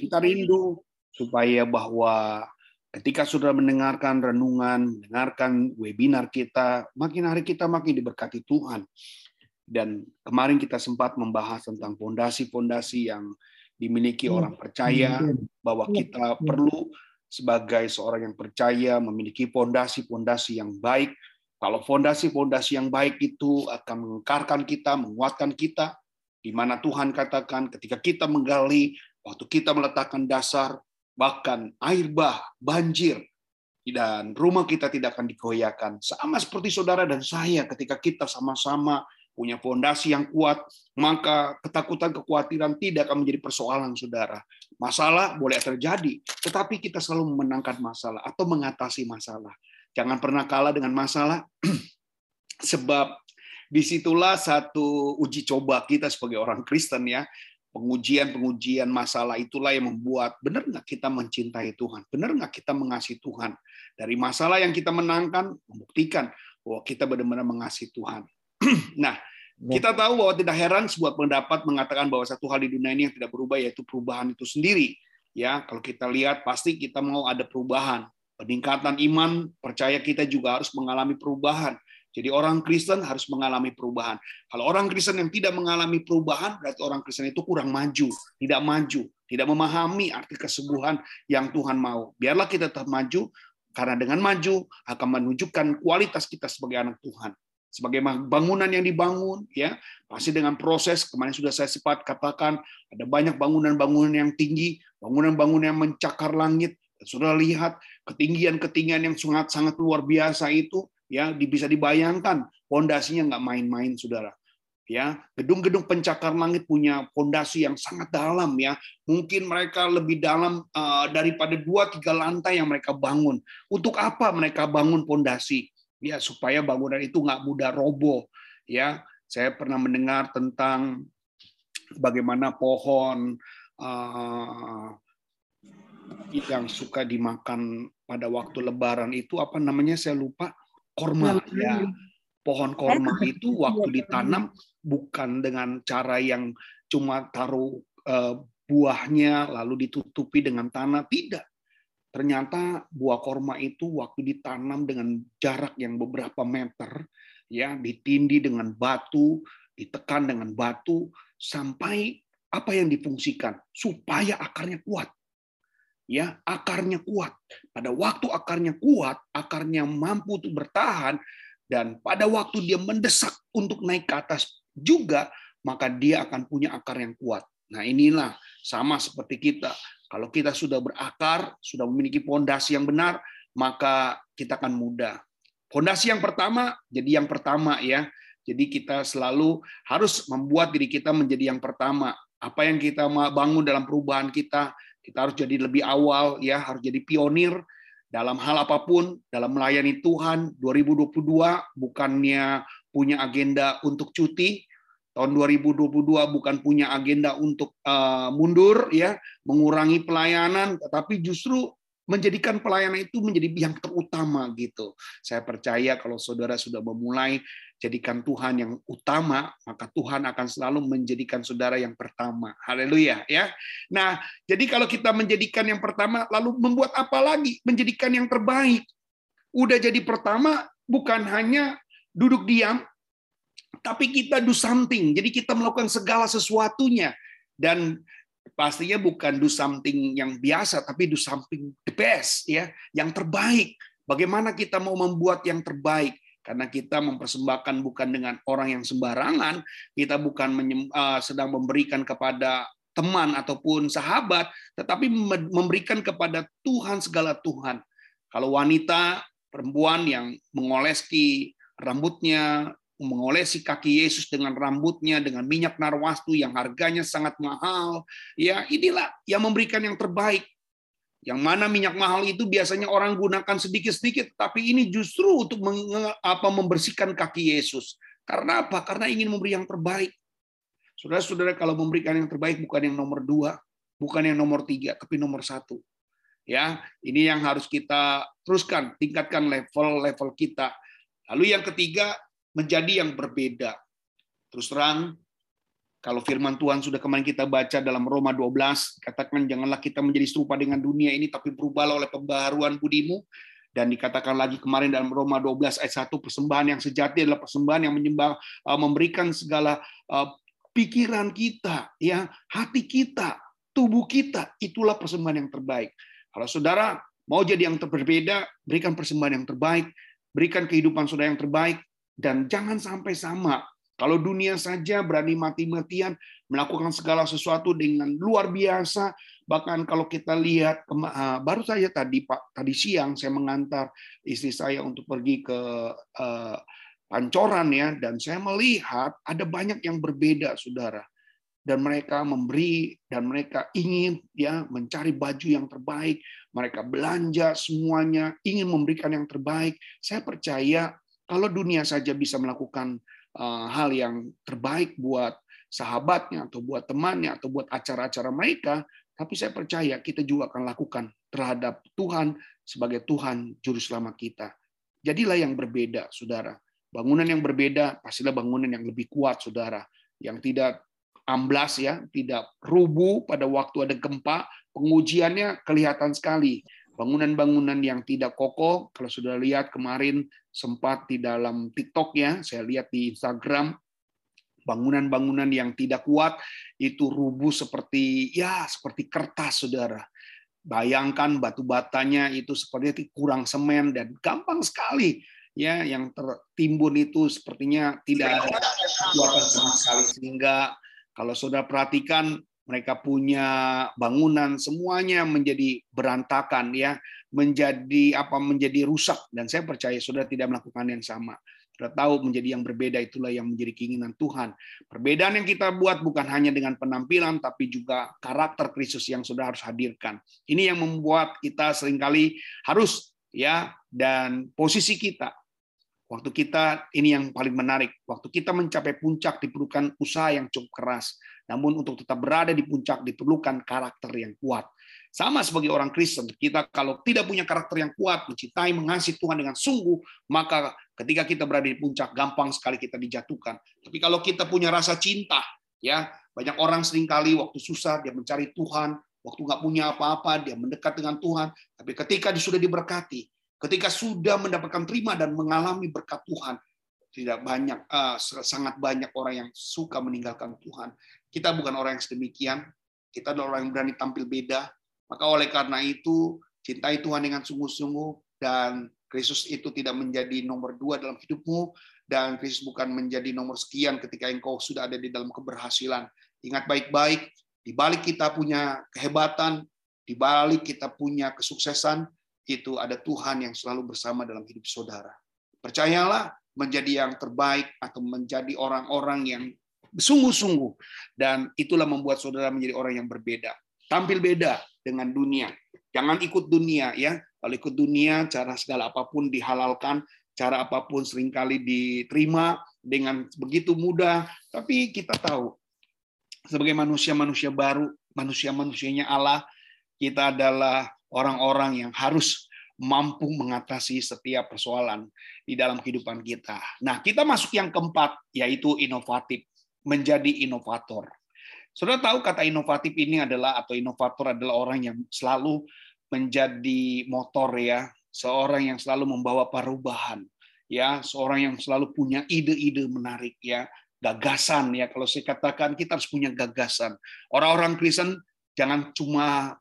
Kita rindu supaya bahwa ketika sudah mendengarkan renungan, mendengarkan webinar kita, makin hari kita makin diberkati Tuhan. Dan kemarin kita sempat membahas tentang fondasi-fondasi yang dimiliki orang percaya, bahwa kita perlu sebagai seorang yang percaya memiliki fondasi-fondasi yang baik. Kalau fondasi-fondasi yang baik itu akan mengekarkan kita, menguatkan kita, di mana Tuhan katakan ketika kita menggali, waktu kita meletakkan dasar, bahkan air bah, banjir, dan rumah kita tidak akan digoyahkan. Sama seperti saudara dan saya, ketika kita sama-sama punya fondasi yang kuat, maka ketakutan, kekhawatiran tidak akan menjadi persoalan, saudara. Masalah boleh terjadi, tetapi kita selalu memenangkan masalah atau mengatasi masalah. Jangan pernah kalah dengan masalah, sebab disitulah satu uji coba kita sebagai orang Kristen, ya. Pengujian-pengujian masalah itulah yang membuat benar nggak kita mencintai Tuhan, benar nggak kita mengasihi Tuhan. Dari masalah yang kita menangkan membuktikan bahwa kita benar-benar mengasihi Tuhan. Nah, kita tahu bahwa tidak heran sebuah pendapat mengatakan bahwa satu hal di dunia ini yang tidak berubah yaitu perubahan itu sendiri. Ya, kalau kita lihat pasti kita mau ada perubahan, peningkatan iman, percaya kita juga harus mengalami perubahan. Jadi orang Kristen harus mengalami perubahan. Kalau orang Kristen yang tidak mengalami perubahan, berarti orang Kristen itu kurang maju, tidak memahami arti kesembuhan yang Tuhan mau. Biarlah kita tetap maju, karena dengan maju akan menunjukkan kualitas kita sebagai anak Tuhan. Sebagai bangunan yang dibangun, ya pasti dengan proses. Kemarin sudah saya sempat katakan, ada banyak bangunan-bangunan yang tinggi, bangunan-bangunan yang mencakar langit. Sudah lihat ketinggian-ketinggian yang sangat-sangat luar biasa itu, ya bisa dibayangkan fondasinya nggak main-main, saudara. Ya, gedung-gedung pencakar langit punya fondasi yang sangat dalam, ya. Mungkin mereka lebih dalam daripada 2-3 lantai yang mereka bangun. Untuk apa mereka bangun fondasi? Ya, supaya bangunan itu nggak mudah roboh, ya. Saya pernah mendengar tentang bagaimana pohon yang suka dimakan pada waktu Lebaran itu apa namanya? Saya lupa. Korma, ya. Pohon korma itu waktu ditanam bukan dengan cara yang cuma taruh buahnya lalu ditutupi dengan tanah, tidak. Ternyata buah korma itu waktu ditanam dengan jarak yang beberapa meter, ya, ditindih dengan batu, ditekan dengan batu sampai apa yang difungsikan supaya akarnya kuat. Ya, akarnya kuat. Pada waktu akarnya kuat, akarnya mampu untuk bertahan, dan pada waktu dia mendesak untuk naik ke atas juga, maka dia akan punya akar yang kuat. Nah, inilah sama seperti kita. Kalau kita sudah berakar, sudah memiliki fondasi yang benar, maka kita akan mudah. Fondasi yang pertama, jadi yang pertama, ya. Jadi kita selalu harus membuat diri kita menjadi yang pertama. Apa yang kita bangun dalam perubahan kita, kita harus jadi lebih awal, ya, harus jadi pionir dalam hal apapun, dalam melayani Tuhan. 2022 bukannya punya agenda untuk cuti, tahun 2022 bukan punya agenda untuk mundur, ya, mengurangi pelayanan, tetapi justru menjadikan pelayanan itu menjadi yang terutama gitu. Saya percaya kalau saudara sudah memulai jadikan Tuhan yang utama, maka Tuhan akan selalu menjadikan saudara yang pertama. Haleluya, ya. Nah, jadi kalau kita menjadikan yang pertama, lalu membuat apa lagi? Menjadikan yang terbaik. Udah jadi pertama bukan hanya duduk diam, tapi kita do something. Jadi kita melakukan segala sesuatunya, dan pastinya bukan do something yang biasa, tapi do something the best, ya, yang terbaik. Bagaimana kita mau membuat yang terbaik? Karena kita mempersembahkan bukan dengan orang yang sembarangan, kita bukan sedang memberikan kepada teman ataupun sahabat, tetapi memberikan kepada Tuhan segala Tuhan. Kalau wanita, perempuan yang mengoleski rambutnya, mengolesi kaki Yesus dengan rambutnya, dengan minyak narwastu yang harganya sangat mahal. Ya, inilah yang memberikan yang terbaik. Yang mana minyak mahal itu biasanya orang gunakan sedikit-sedikit, tapi ini justru untuk membersihkan kaki Yesus. Karena apa? Karena ingin memberi yang terbaik. Saudara-saudara, kalau memberikan yang terbaik bukan yang nomor 2, bukan yang nomor 3, tapi nomor 1. Ya, ini yang harus kita teruskan, tingkatkan level-level kita. Lalu yang ketiga, menjadi yang berbeda. Terus terang, Kalau firman Tuhan sudah kemarin kita baca dalam Roma 12, katakan janganlah kita menjadi serupa dengan dunia ini, tapi berubahlah oleh pembaharuan budimu. Dan dikatakan lagi kemarin dalam Roma 12 ayat 1, persembahan yang sejati adalah persembahan yang menyembah, memberikan segala pikiran kita, ya, hati kita, tubuh kita, itulah persembahan yang terbaik. Kalau saudara mau jadi yang berbeda, berikan persembahan yang terbaik, berikan kehidupan saudara yang terbaik, dan jangan sampai sama. Kalau dunia saja berani mati-matian melakukan segala sesuatu dengan luar biasa, bahkan kalau kita lihat, baru saja tadi Pak, tadi siang saya mengantar istri saya untuk pergi ke Pancoran ya, dan saya melihat ada banyak yang berbeda, saudara, dan mereka memberi dan mereka ingin ya mencari baju yang terbaik, mereka belanja semuanya ingin memberikan yang terbaik. Saya percaya kalau dunia saja bisa melakukan hal yang terbaik buat sahabatnya atau buat temannya atau buat acara-acara mereka, tapi saya percaya kita juga akan lakukan terhadap Tuhan sebagai Tuhan juru selamat kita. Jadilah yang berbeda, saudara. Bangunan yang berbeda pastilah bangunan yang lebih kuat, saudara, yang tidak amblas ya, tidak rubuh pada waktu ada gempa. Pengujiannya kelihatan sekali. Bangunan-bangunan yang tidak kokoh, kalau sudah lihat kemarin sempat di dalam TikTok ya, saya lihat di Instagram, bangunan-bangunan yang tidak kuat itu rubuh seperti ya seperti kertas, saudara. Bayangkan batu batanya itu seperti kurang semen dan gampang sekali ya yang tertimbun itu sepertinya tidak ada kekuatan sama sekali, sehingga kalau saudara perhatikan mereka punya bangunan semuanya menjadi berantakan ya, menjadi rusak, dan saya percaya saudara tidak melakukan yang sama. Saudara tahu menjadi yang berbeda itulah yang menjadi keinginan Tuhan. Perbedaan yang kita buat bukan hanya dengan penampilan tapi juga karakter Kristus yang saudara harus hadirkan. Ini yang membuat kita seringkali harus ya, dan posisi kita waktu kita ini yang paling menarik. Waktu kita mencapai puncak diperlukan usaha yang cukup keras. Namun untuk tetap berada di puncak diperlukan karakter yang kuat. Sama sebagai orang Kristen, kita kalau tidak punya karakter yang kuat, mencintai, mengasihi Tuhan dengan sungguh, maka ketika kita berada di puncak gampang sekali kita dijatuhkan. Tapi kalau kita punya rasa cinta, ya, banyak orang seringkali waktu susah dia mencari Tuhan, waktu nggak punya apa-apa dia mendekat dengan Tuhan. Tapi ketika sudah diberkati, ketika sudah mendapatkan terima dan mengalami berkat Tuhan, tidak banyak, sangat banyak orang yang suka meninggalkan Tuhan. Kita bukan orang yang sedemikian, kita adalah orang yang berani tampil beda. Maka oleh karena itu, cintai Tuhan dengan sungguh-sungguh, dan Kristus itu tidak menjadi nomor 2 dalam hidupmu, dan Kristus bukan menjadi nomor sekian ketika engkau sudah ada di dalam keberhasilan. Ingat baik-baik, di balik kita punya kehebatan, di balik kita punya kesuksesan, itu ada Tuhan yang selalu bersama dalam hidup saudara. Percayalah menjadi yang terbaik atau menjadi orang-orang yang sungguh-sungguh, dan itulah membuat saudara menjadi orang yang berbeda. Tampil beda dengan dunia. Jangan ikut dunia ya. Kalau ikut dunia cara segala apapun dihalalkan, cara apapun seringkali diterima dengan begitu mudah, tapi kita tahu sebagai manusia-manusia baru, manusia-manusianya Allah, kita adalah orang-orang yang harus mampu mengatasi setiap persoalan di dalam kehidupan kita. Nah, kita masuk yang keempat, yaitu inovatif, menjadi inovator. Saudara tahu kata inovatif ini adalah, atau inovator adalah orang yang selalu menjadi motor ya, seorang yang selalu membawa perubahan ya, seorang yang selalu punya ide-ide menarik ya, gagasan ya. Kalau saya katakan kita harus punya gagasan. Orang-orang Kristen jangan cuma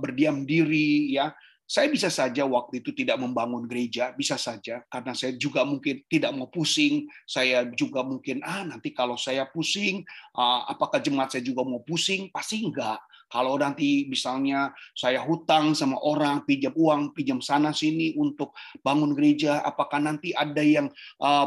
berdiam diri ya. Saya bisa saja waktu itu tidak membangun gereja, bisa saja karena saya juga mungkin tidak mau pusing. Saya juga mungkin nanti kalau saya pusing, apakah jemaat saya juga mau pusing? Pasti enggak. Kalau nanti misalnya saya hutang sama orang, pinjam uang, pinjam sana sini untuk bangun gereja, apakah nanti ada yang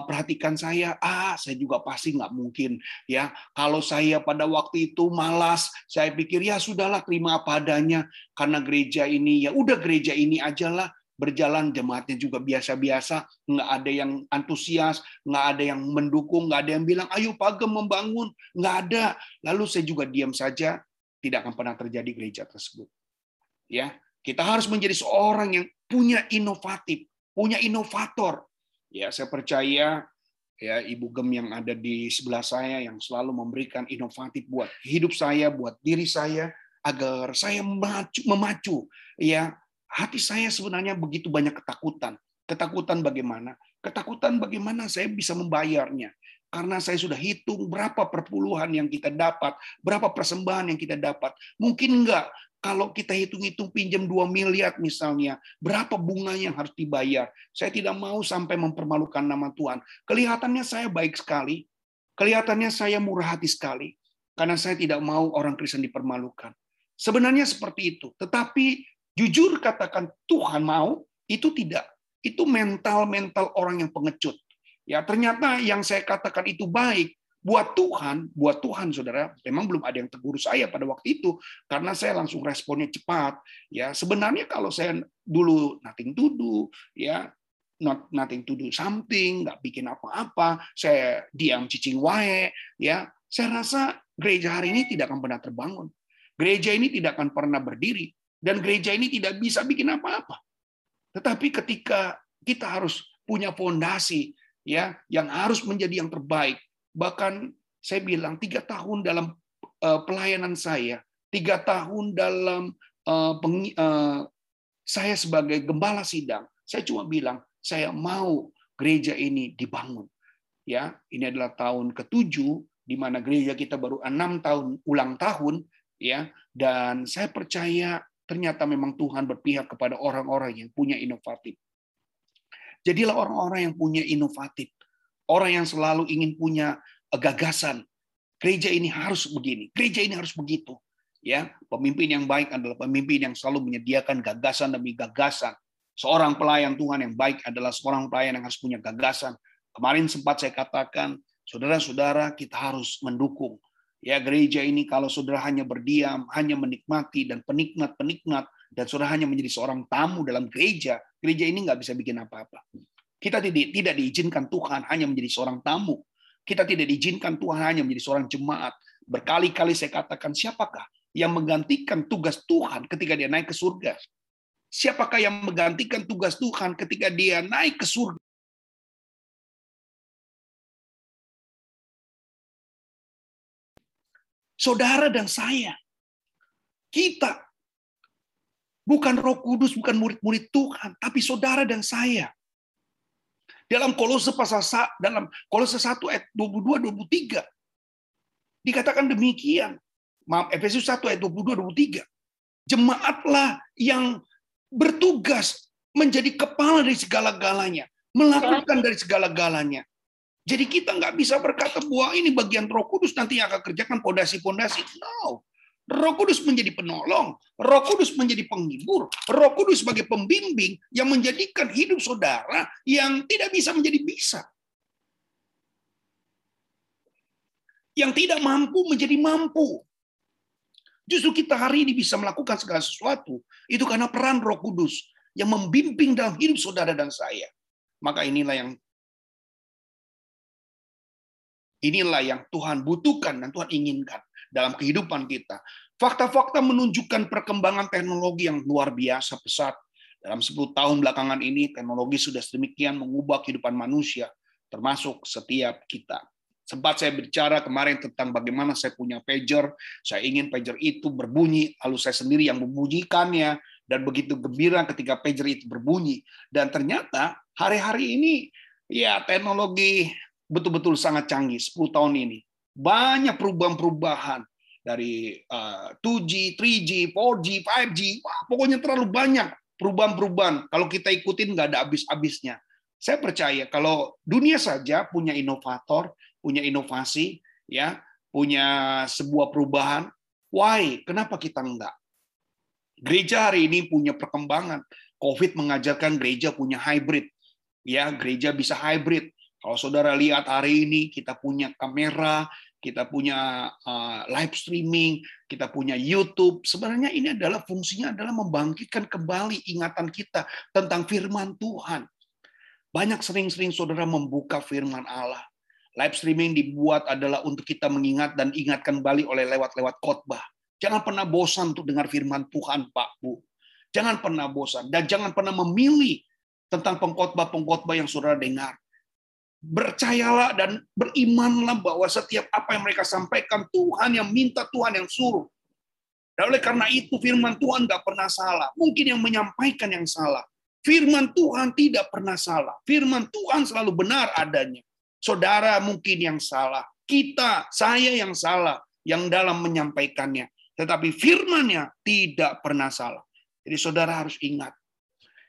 perhatikan saya? Saya juga pasti nggak mungkin ya. Kalau saya pada waktu itu malas, saya pikir ya sudahlah terima apa adanya karena gereja ini ya udah gereja ini ajalah. Berjalan jemaatnya juga biasa-biasa, nggak ada yang antusias, nggak ada yang mendukung, nggak ada yang bilang ayo Pagem membangun, nggak ada. Lalu saya juga diam saja. Tidak akan pernah terjadi gereja tersebut. Ya, kita harus menjadi seorang yang punya inovatif, punya inovator. Ya, saya percaya ya Ibu Gem yang ada di sebelah saya yang selalu memberikan inovatif buat hidup saya, buat diri saya, agar saya memacu ya hati saya. Sebenarnya begitu banyak ketakutan. Ketakutan bagaimana? Ketakutan bagaimana saya bisa membayarnya. Karena saya sudah hitung berapa perpuluhan yang kita dapat, berapa persembahan yang kita dapat. Mungkin enggak kalau kita hitung-hitung pinjam 2 miliar misalnya, berapa bunganya yang harus dibayar. Saya tidak mau sampai mempermalukan nama Tuhan. Kelihatannya saya baik sekali, kelihatannya saya murah hati sekali, karena saya tidak mau orang Kristen dipermalukan. Sebenarnya seperti itu. Tetapi jujur katakan Tuhan mau, itu tidak. Itu mental-mental orang yang pengecut. Ya, ternyata yang saya katakan itu baik buat Tuhan Saudara. Memang belum ada yang tegur saya pada waktu itu karena saya langsung responnya cepat. Ya, sebenarnya kalau saya dulu nothing to do, ya, nothing to do something, nggak bikin apa-apa, saya diam cicing wae, ya. Saya rasa gereja hari ini tidak akan pernah terbangun. Gereja ini tidak akan pernah berdiri dan gereja ini tidak bisa bikin apa-apa. Tetapi ketika kita harus punya fondasi ya, yang harus menjadi yang terbaik. Bahkan saya bilang 3 tahun dalam pelayanan saya, 3 tahun dalam saya sebagai gembala sidang, saya cuma bilang saya mau gereja ini dibangun. Ya, ini adalah tahun ke-7 di mana gereja kita baru 6 tahun ulang tahun, ya. Dan saya percaya ternyata memang Tuhan berpihak kepada orang-orang yang punya inovatif. Jadilah orang-orang yang punya inovatif. Orang yang selalu ingin punya gagasan. Gereja ini harus begini, gereja ini harus begitu. Ya, pemimpin yang baik adalah pemimpin yang selalu menyediakan gagasan demi gagasan. Seorang pelayan Tuhan yang baik adalah seorang pelayan yang harus punya gagasan. Kemarin sempat saya katakan, saudara-saudara kita harus mendukung. Ya, gereja ini kalau saudara hanya berdiam, hanya menikmati dan penikmat-penikmat, dan saudara hanya menjadi seorang tamu dalam gereja, gereja ini nggak bisa bikin apa-apa. Kita tidak diizinkan Tuhan hanya menjadi seorang tamu. Kita tidak diizinkan Tuhan hanya menjadi seorang jemaat. Berkali-kali saya katakan, siapakah yang menggantikan tugas Tuhan ketika dia naik ke surga? Siapakah yang menggantikan tugas Tuhan ketika dia naik ke surga? Saudara dan saya, kita, bukan Roh Kudus, bukan murid-murid Tuhan, tapi saudara dan saya. Dalam Kolose pasal dalam Kolose 1 ayat 22 23 dikatakan demikian. Maaf, Efesus 1 ayat 22 23. Jemaatlah yang bertugas menjadi kepala dari segala-galanya, melakukan dari segala-galanya. Jadi kita nggak bisa berkata bahwa ini bagian Roh Kudus nanti yang akan kerjakan pondasi-pondasi. No. Roh Kudus menjadi penolong, Roh Kudus menjadi penghibur, Roh Kudus sebagai pembimbing yang menjadikan hidup saudara yang tidak bisa menjadi bisa. Yang tidak mampu menjadi mampu. Justru kita hari ini bisa melakukan segala sesuatu, itu karena peran Roh Kudus yang membimbing dalam hidup saudara dan saya. Maka inilah yang Tuhan butuhkan dan Tuhan inginkan dalam kehidupan kita. Fakta-fakta menunjukkan perkembangan teknologi yang luar biasa pesat. Dalam 10 tahun belakangan ini, teknologi sudah sedemikian mengubah kehidupan manusia, termasuk setiap kita. Sempat saya bicara kemarin tentang bagaimana saya punya pager, saya ingin pager itu berbunyi, lalu saya sendiri yang membunyikannya, dan begitu gembira ketika pager itu berbunyi. Dan ternyata hari-hari ini, ya teknologi betul-betul sangat canggih, 10 tahun ini. Banyak perubahan-perubahan dari 2G, 3G, 4G, 5G. Wah, pokoknya terlalu banyak perubahan-perubahan. Kalau kita ikutin nggak ada habis-habisnya. Saya percaya kalau dunia saja punya inovator, punya inovasi, ya, punya sebuah perubahan, why? Kenapa kita enggak? Gereja hari ini punya perkembangan. COVID mengajarkan gereja punya hybrid. Ya, gereja bisa hybrid. Kalau saudara lihat hari ini, kita punya kamera, kita punya live streaming, kita punya YouTube. Sebenarnya ini adalah fungsinya adalah membangkitkan kembali ingatan kita tentang firman Tuhan. Banyak sering-sering saudara membuka firman Allah. Live streaming dibuat adalah untuk kita mengingat dan ingatkan kembali oleh lewat-lewat khotbah. Jangan pernah bosan untuk dengar firman Tuhan, Pak, Bu. Jangan pernah bosan. Dan jangan pernah memilih tentang pengkhotbah-pengkhotbah yang saudara dengar. Percayalah dan berimanlah bahwa setiap apa yang mereka sampaikan, Tuhan yang minta, Tuhan yang suruh. Dan oleh karena itu firman Tuhan tidak pernah salah. Mungkin yang menyampaikan yang salah. Firman Tuhan tidak pernah salah. Firman Tuhan selalu benar adanya. Saudara mungkin yang salah. Kita, saya yang salah yang dalam menyampaikannya. Tetapi firman-Nya tidak pernah salah. Jadi saudara harus ingat.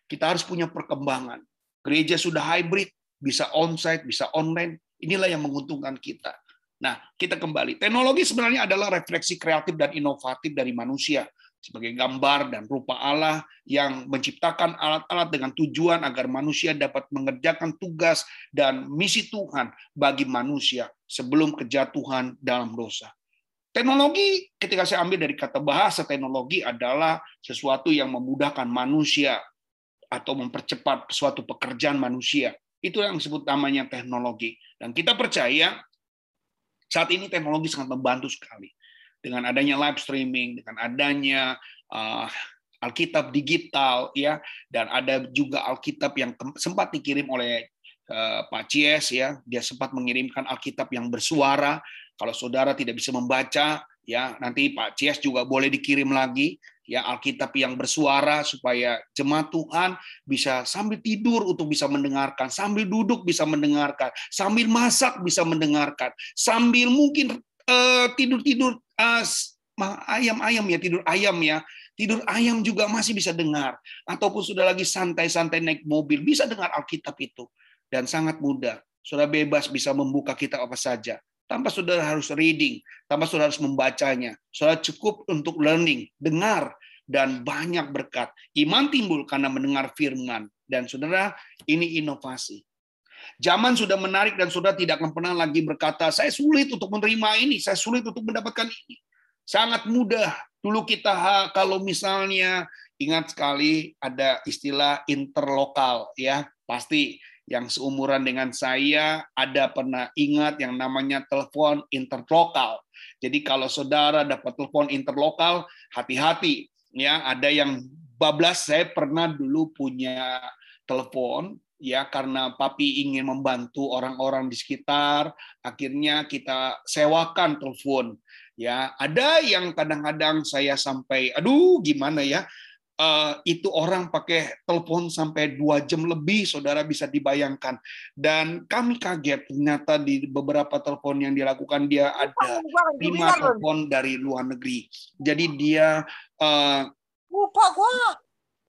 Kita harus punya perkembangan. Gereja sudah hybrid. Bisa on-site, bisa online. Inilah yang menguntungkan kita. Nah, kita kembali. Teknologi sebenarnya adalah refleksi kreatif dan inovatif dari manusia sebagai gambar dan rupa Allah yang menciptakan alat-alat dengan tujuan agar manusia dapat mengerjakan tugas dan misi Tuhan bagi manusia sebelum kejatuhan dalam dosa. Teknologi, ketika saya ambil dari kata bahasa, teknologi adalah sesuatu yang memudahkan manusia atau mempercepat suatu pekerjaan manusia. Itu yang disebut namanya teknologi. Dan kita percaya saat ini teknologi sangat membantu sekali. Dengan adanya live streaming, dengan adanya Alkitab digital, ya, dan ada juga Alkitab yang sempat dikirim oleh Pak Cies, ya, dia sempat mengirimkan Alkitab yang bersuara. Kalau saudara tidak bisa membaca, ya, nanti Pak Cies juga boleh dikirim lagi. Ya, Alkitab yang bersuara supaya jemaat Tuhan bisa sambil tidur untuk bisa mendengarkan, sambil duduk bisa mendengarkan, sambil masak bisa mendengarkan, sambil mungkin tidur ayam juga masih bisa dengar, ataupun sudah lagi santai-santai naik mobil bisa dengar Alkitab itu. Dan sangat mudah, saudara bebas bisa membuka kitab apa saja. Tanpa saudara harus reading, tanpa saudara harus membacanya. Saudara cukup untuk learning, dengar, dan banyak berkat. Iman timbul karena mendengar firman. Dan saudara, ini inovasi. Zaman sudah menarik dan saudara tidak akan pernah lagi berkata, saya sulit untuk menerima ini, saya sulit untuk mendapatkan ini. Sangat mudah. Dulu kita kalau misalnya, ingat sekali ada istilah interlokal, ya pasti. Yang seumuran dengan saya ada pernah ingat yang namanya telepon interlokal. Jadi kalau saudara dapat telepon interlokal, hati-hati ya, ada yang bablas. Saya pernah dulu punya telepon ya karena papi ingin membantu orang-orang di sekitar, akhirnya kita sewakan telepon ya. Ada yang kadang-kadang saya sampai aduh gimana ya. Itu orang pakai telepon sampai 2 jam lebih, saudara bisa dibayangkan. Dan kami kaget ternyata di beberapa telepon yang dilakukan dia ada 5 telepon dari luar negeri. Jadi dia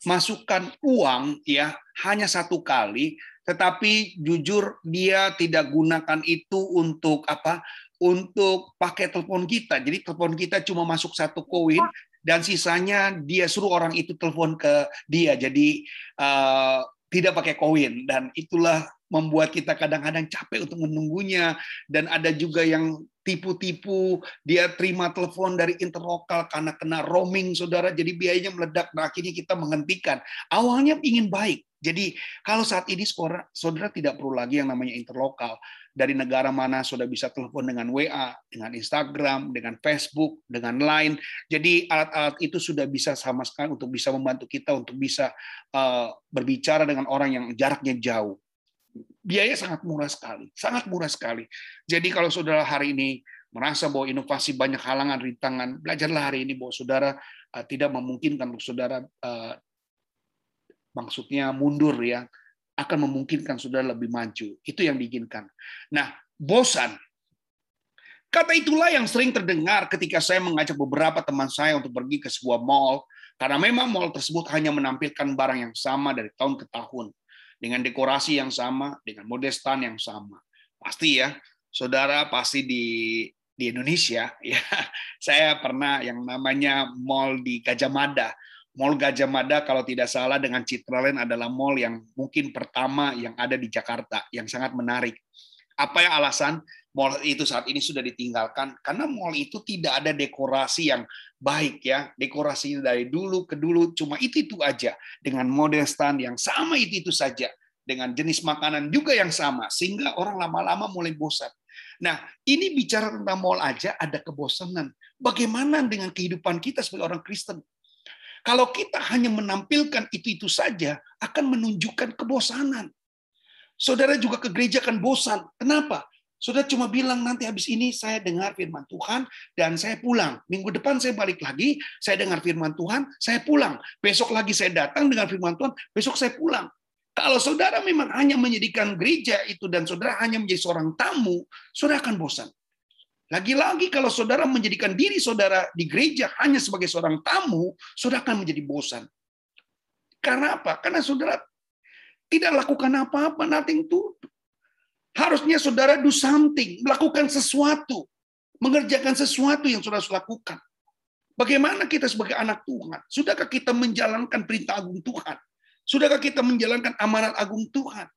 masukkan uang ya hanya 1 kali, tetapi jujur dia tidak gunakan itu untuk apa? Untuk pakai telepon kita. Jadi telepon kita cuma masuk 1 koin. Dan sisanya dia suruh orang itu telepon ke dia. Jadi tidak pakai koin. Dan itulah membuat kita kadang-kadang capek untuk menunggunya. Dan ada juga yang tipu-tipu. Dia terima telepon dari interlokal karena kena roaming, saudara. Jadi biayanya meledak. Nah, akhirnya kita menghentikan. Awalnya ingin baik. Jadi kalau saat ini saudara tidak perlu lagi yang namanya interlokal. Dari negara mana saudara bisa telepon dengan WA, dengan Instagram, dengan Facebook, dengan Line. Jadi alat-alat itu sudah bisa sama sekali untuk bisa membantu kita untuk bisa berbicara dengan orang yang jaraknya jauh. Biaya sangat murah sekali, sangat murah sekali. Jadi kalau saudara hari ini merasa bahwa inovasi banyak halangan, rintangan, belajarlah hari ini bahwa saudara tidak memungkinkan untuk saudara maksudnya mundur ya, akan memungkinkan saudara lebih maju. Itu yang diinginkan. Nah, bosan. Kata itulah yang sering terdengar ketika saya mengajak beberapa teman saya untuk pergi ke sebuah mall, karena memang mall tersebut hanya menampilkan barang yang sama dari tahun ke tahun, dengan dekorasi yang sama, dengan model stand yang sama. Pasti ya, saudara pasti di Indonesia, ya saya pernah yang namanya mall di Gajah Mada. Mall Gajah Mada kalau tidak salah dengan Citraland adalah mall yang mungkin pertama yang ada di Jakarta yang sangat menarik. Apa ya alasan mall itu saat ini sudah ditinggalkan? Karena mall itu tidak ada dekorasi yang baik ya. Dekorasi dari dulu ke dulu cuma itu aja dengan model stand yang sama itu saja, dengan jenis makanan juga yang sama sehingga orang lama-lama mulai bosan. Nah, ini bicara tentang mall aja ada kebosanan. Bagaimana dengan kehidupan kita sebagai orang Kristen? Kalau kita hanya menampilkan itu saja, akan menunjukkan kebosanan. Saudara juga ke gereja kan bosan. Kenapa? Saudara cuma bilang, nanti habis ini saya dengar firman Tuhan dan saya pulang. Minggu depan saya balik lagi, saya dengar firman Tuhan, saya pulang. Besok lagi saya datang dengar firman Tuhan, besok saya pulang. Kalau saudara memang hanya menyediakan gereja itu dan saudara hanya menjadi seorang tamu, saudara akan bosan. Lagi-lagi kalau saudara menjadikan diri saudara di gereja hanya sebagai seorang tamu, saudara akan menjadi bosan. Karena apa? Karena saudara tidak lakukan apa-apa, nothing to do. Harusnya saudara do something, melakukan sesuatu, mengerjakan sesuatu yang saudara lakukan. Bagaimana kita sebagai anak Tuhan? Sudahkah kita menjalankan perintah agung Tuhan? Sudahkah kita menjalankan amanat agung Tuhan?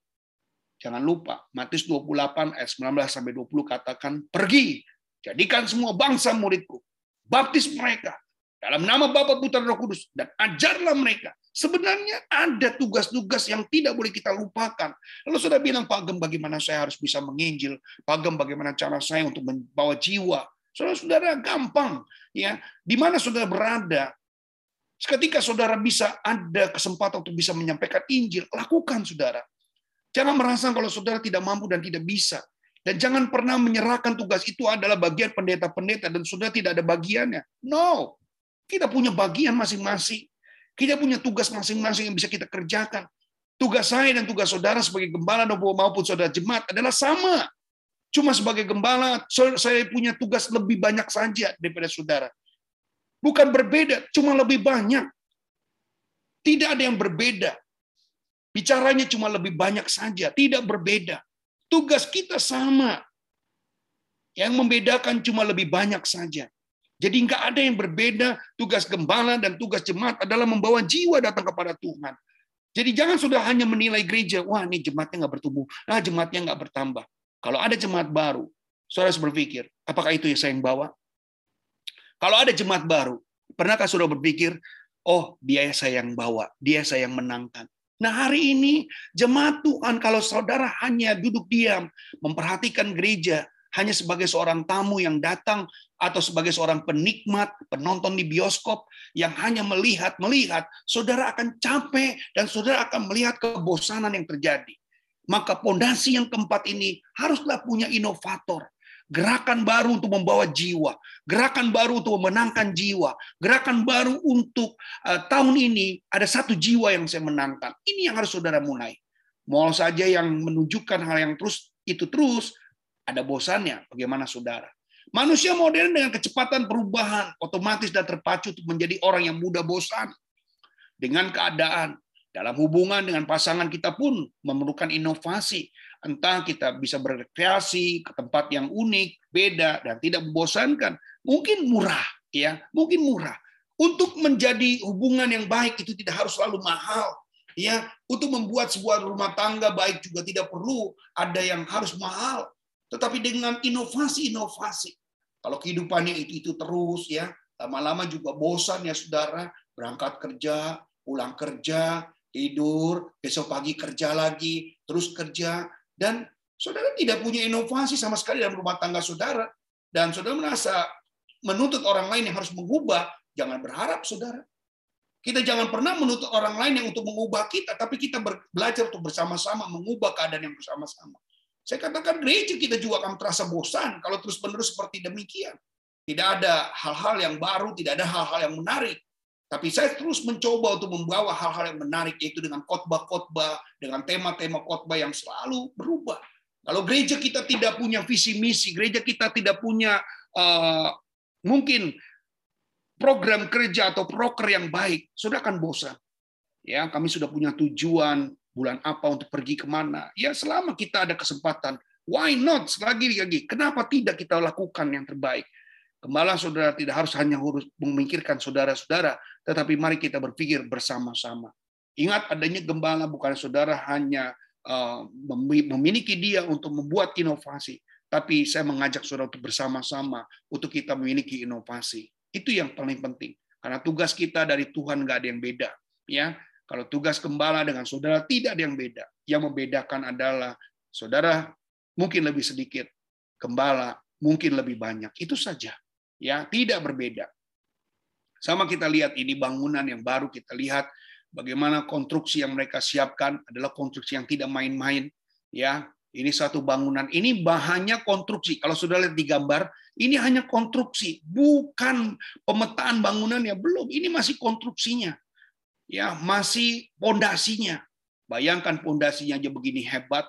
Jangan lupa, Matius 28 ayat 19-20 katakan, pergi, jadikan semua bangsa muridku, baptis mereka dalam nama Bapa, Putra, Roh Kudus, dan ajarlah mereka. Sebenarnya ada tugas-tugas yang tidak boleh kita lupakan. Lalu sudah bilang, Pak Gem, bagaimana saya harus bisa menginjil? Pak Gem, bagaimana cara saya untuk membawa jiwa? Saudara-saudara, gampang ya. Di mana saudara berada, ketika saudara bisa ada kesempatan untuk bisa menyampaikan Injil, lakukan saudara. Jangan merasa kalau saudara tidak mampu dan tidak bisa. Dan jangan pernah menyerahkan tugas itu adalah bagian pendeta-pendeta dan saudara tidak ada bagiannya. No, kita punya bagian masing-masing. Kita punya tugas masing-masing yang bisa kita kerjakan. Tugas saya dan tugas saudara sebagai gembala maupun saudara jemaat adalah sama. Cuma sebagai gembala, saya punya tugas lebih banyak saja daripada saudara. Bukan berbeda, cuma lebih banyak. Tidak ada yang berbeda. Bicaranya cuma lebih banyak saja, tidak berbeda. Tugas kita sama. Yang membedakan cuma lebih banyak saja. Jadi nggak ada yang berbeda, tugas gembala dan tugas jemaat adalah membawa jiwa datang kepada Tuhan. Jadi jangan sudah hanya menilai gereja, wah ini jemaatnya nggak bertumbuh, nah jemaatnya nggak bertambah. Kalau ada jemaat baru, saudara harus berpikir, apakah itu yang saya yang bawa? Kalau ada jemaat baru, pernahkah saudara berpikir, oh dia saya yang bawa, dia saya yang menangkan. Nah hari ini jemaat Tuhan, kalau saudara hanya duduk diam, memperhatikan gereja, hanya sebagai seorang tamu yang datang, atau sebagai seorang penikmat, penonton di bioskop, yang hanya melihat-melihat, saudara akan capek, dan saudara akan melihat kebosanan yang terjadi. Maka pondasi yang keempat ini haruslah punya inovator. Gerakan baru untuk membawa jiwa. Gerakan baru untuk memenangkan jiwa. Gerakan baru untuk tahun ini, ada satu jiwa yang saya menangkan. Ini yang harus saudara mulai. Mau saja yang menunjukkan hal yang terus, itu terus, ada bosannya, bagaimana saudara. Manusia modern dengan kecepatan perubahan, otomatis dan terpacu untuk menjadi orang yang mudah bosan. Dengan keadaan, dalam hubungan dengan pasangan kita pun memerlukan inovasi. Entah kita bisa berkreasi ke tempat yang unik, beda, dan tidak membosankan. Mungkin murah, ya, mungkin murah. Untuk menjadi hubungan yang baik itu tidak harus selalu mahal. Ya, untuk membuat sebuah rumah tangga baik juga tidak perlu ada yang harus mahal. Tetapi dengan inovasi-inovasi, kalau kehidupannya itu terus ya, lama-lama juga bosan ya saudara, berangkat kerja, pulang kerja, tidur, besok pagi kerja lagi, terus kerja, dan saudara tidak punya inovasi sama sekali dalam rumah tangga saudara, dan saudara merasa menuntut orang lain yang harus mengubah, jangan berharap saudara. Kita jangan pernah menuntut orang lain yang untuk mengubah kita, tapi kita belajar untuk bersama-sama mengubah keadaan yang bersama-sama. Saya katakan gereja kita juga akan terasa bosan kalau terus-menerus seperti demikian. Tidak ada hal-hal yang baru, tidak ada hal-hal yang menarik. Tapi saya terus mencoba untuk membawa hal-hal yang menarik, yaitu dengan khotbah-khotbah, dengan tema-tema khotbah yang selalu berubah. Kalau gereja kita tidak punya visi-misi, gereja kita tidak punya mungkin program kerja atau proker yang baik, sudah akan bosan. Ya, kami sudah punya tujuan, bulan apa untuk pergi kemana. Ya selama kita ada kesempatan, why not? Lagi-lagi, kenapa tidak kita lakukan yang terbaik? Gembala saudara tidak harus hanya memikirkan saudara-saudara, tetapi mari kita berpikir bersama-sama. Ingat adanya gembala, bukan saudara hanya memiliki dia untuk membuat inovasi, tapi saya mengajak saudara untuk bersama-sama, untuk kita memiliki inovasi. Itu yang paling penting. Karena tugas kita dari Tuhan nggak ada yang beda. Ya, kalau tugas gembala dengan saudara tidak ada yang beda. Yang membedakan adalah saudara mungkin lebih sedikit, gembala mungkin lebih banyak. Itu saja. Ya, tidak berbeda. Sama kita lihat ini bangunan yang baru, kita lihat bagaimana konstruksi yang mereka siapkan adalah konstruksi yang tidak main-main. ya. Ini satu bangunan, ini bahannya konstruksi. Kalau sudah lihat di gambar, ini hanya konstruksi, bukan pemetaan bangunannya, belum. Ini masih konstruksinya. Ya, masih pondasinya. Bayangkan pondasinya aja begini hebat,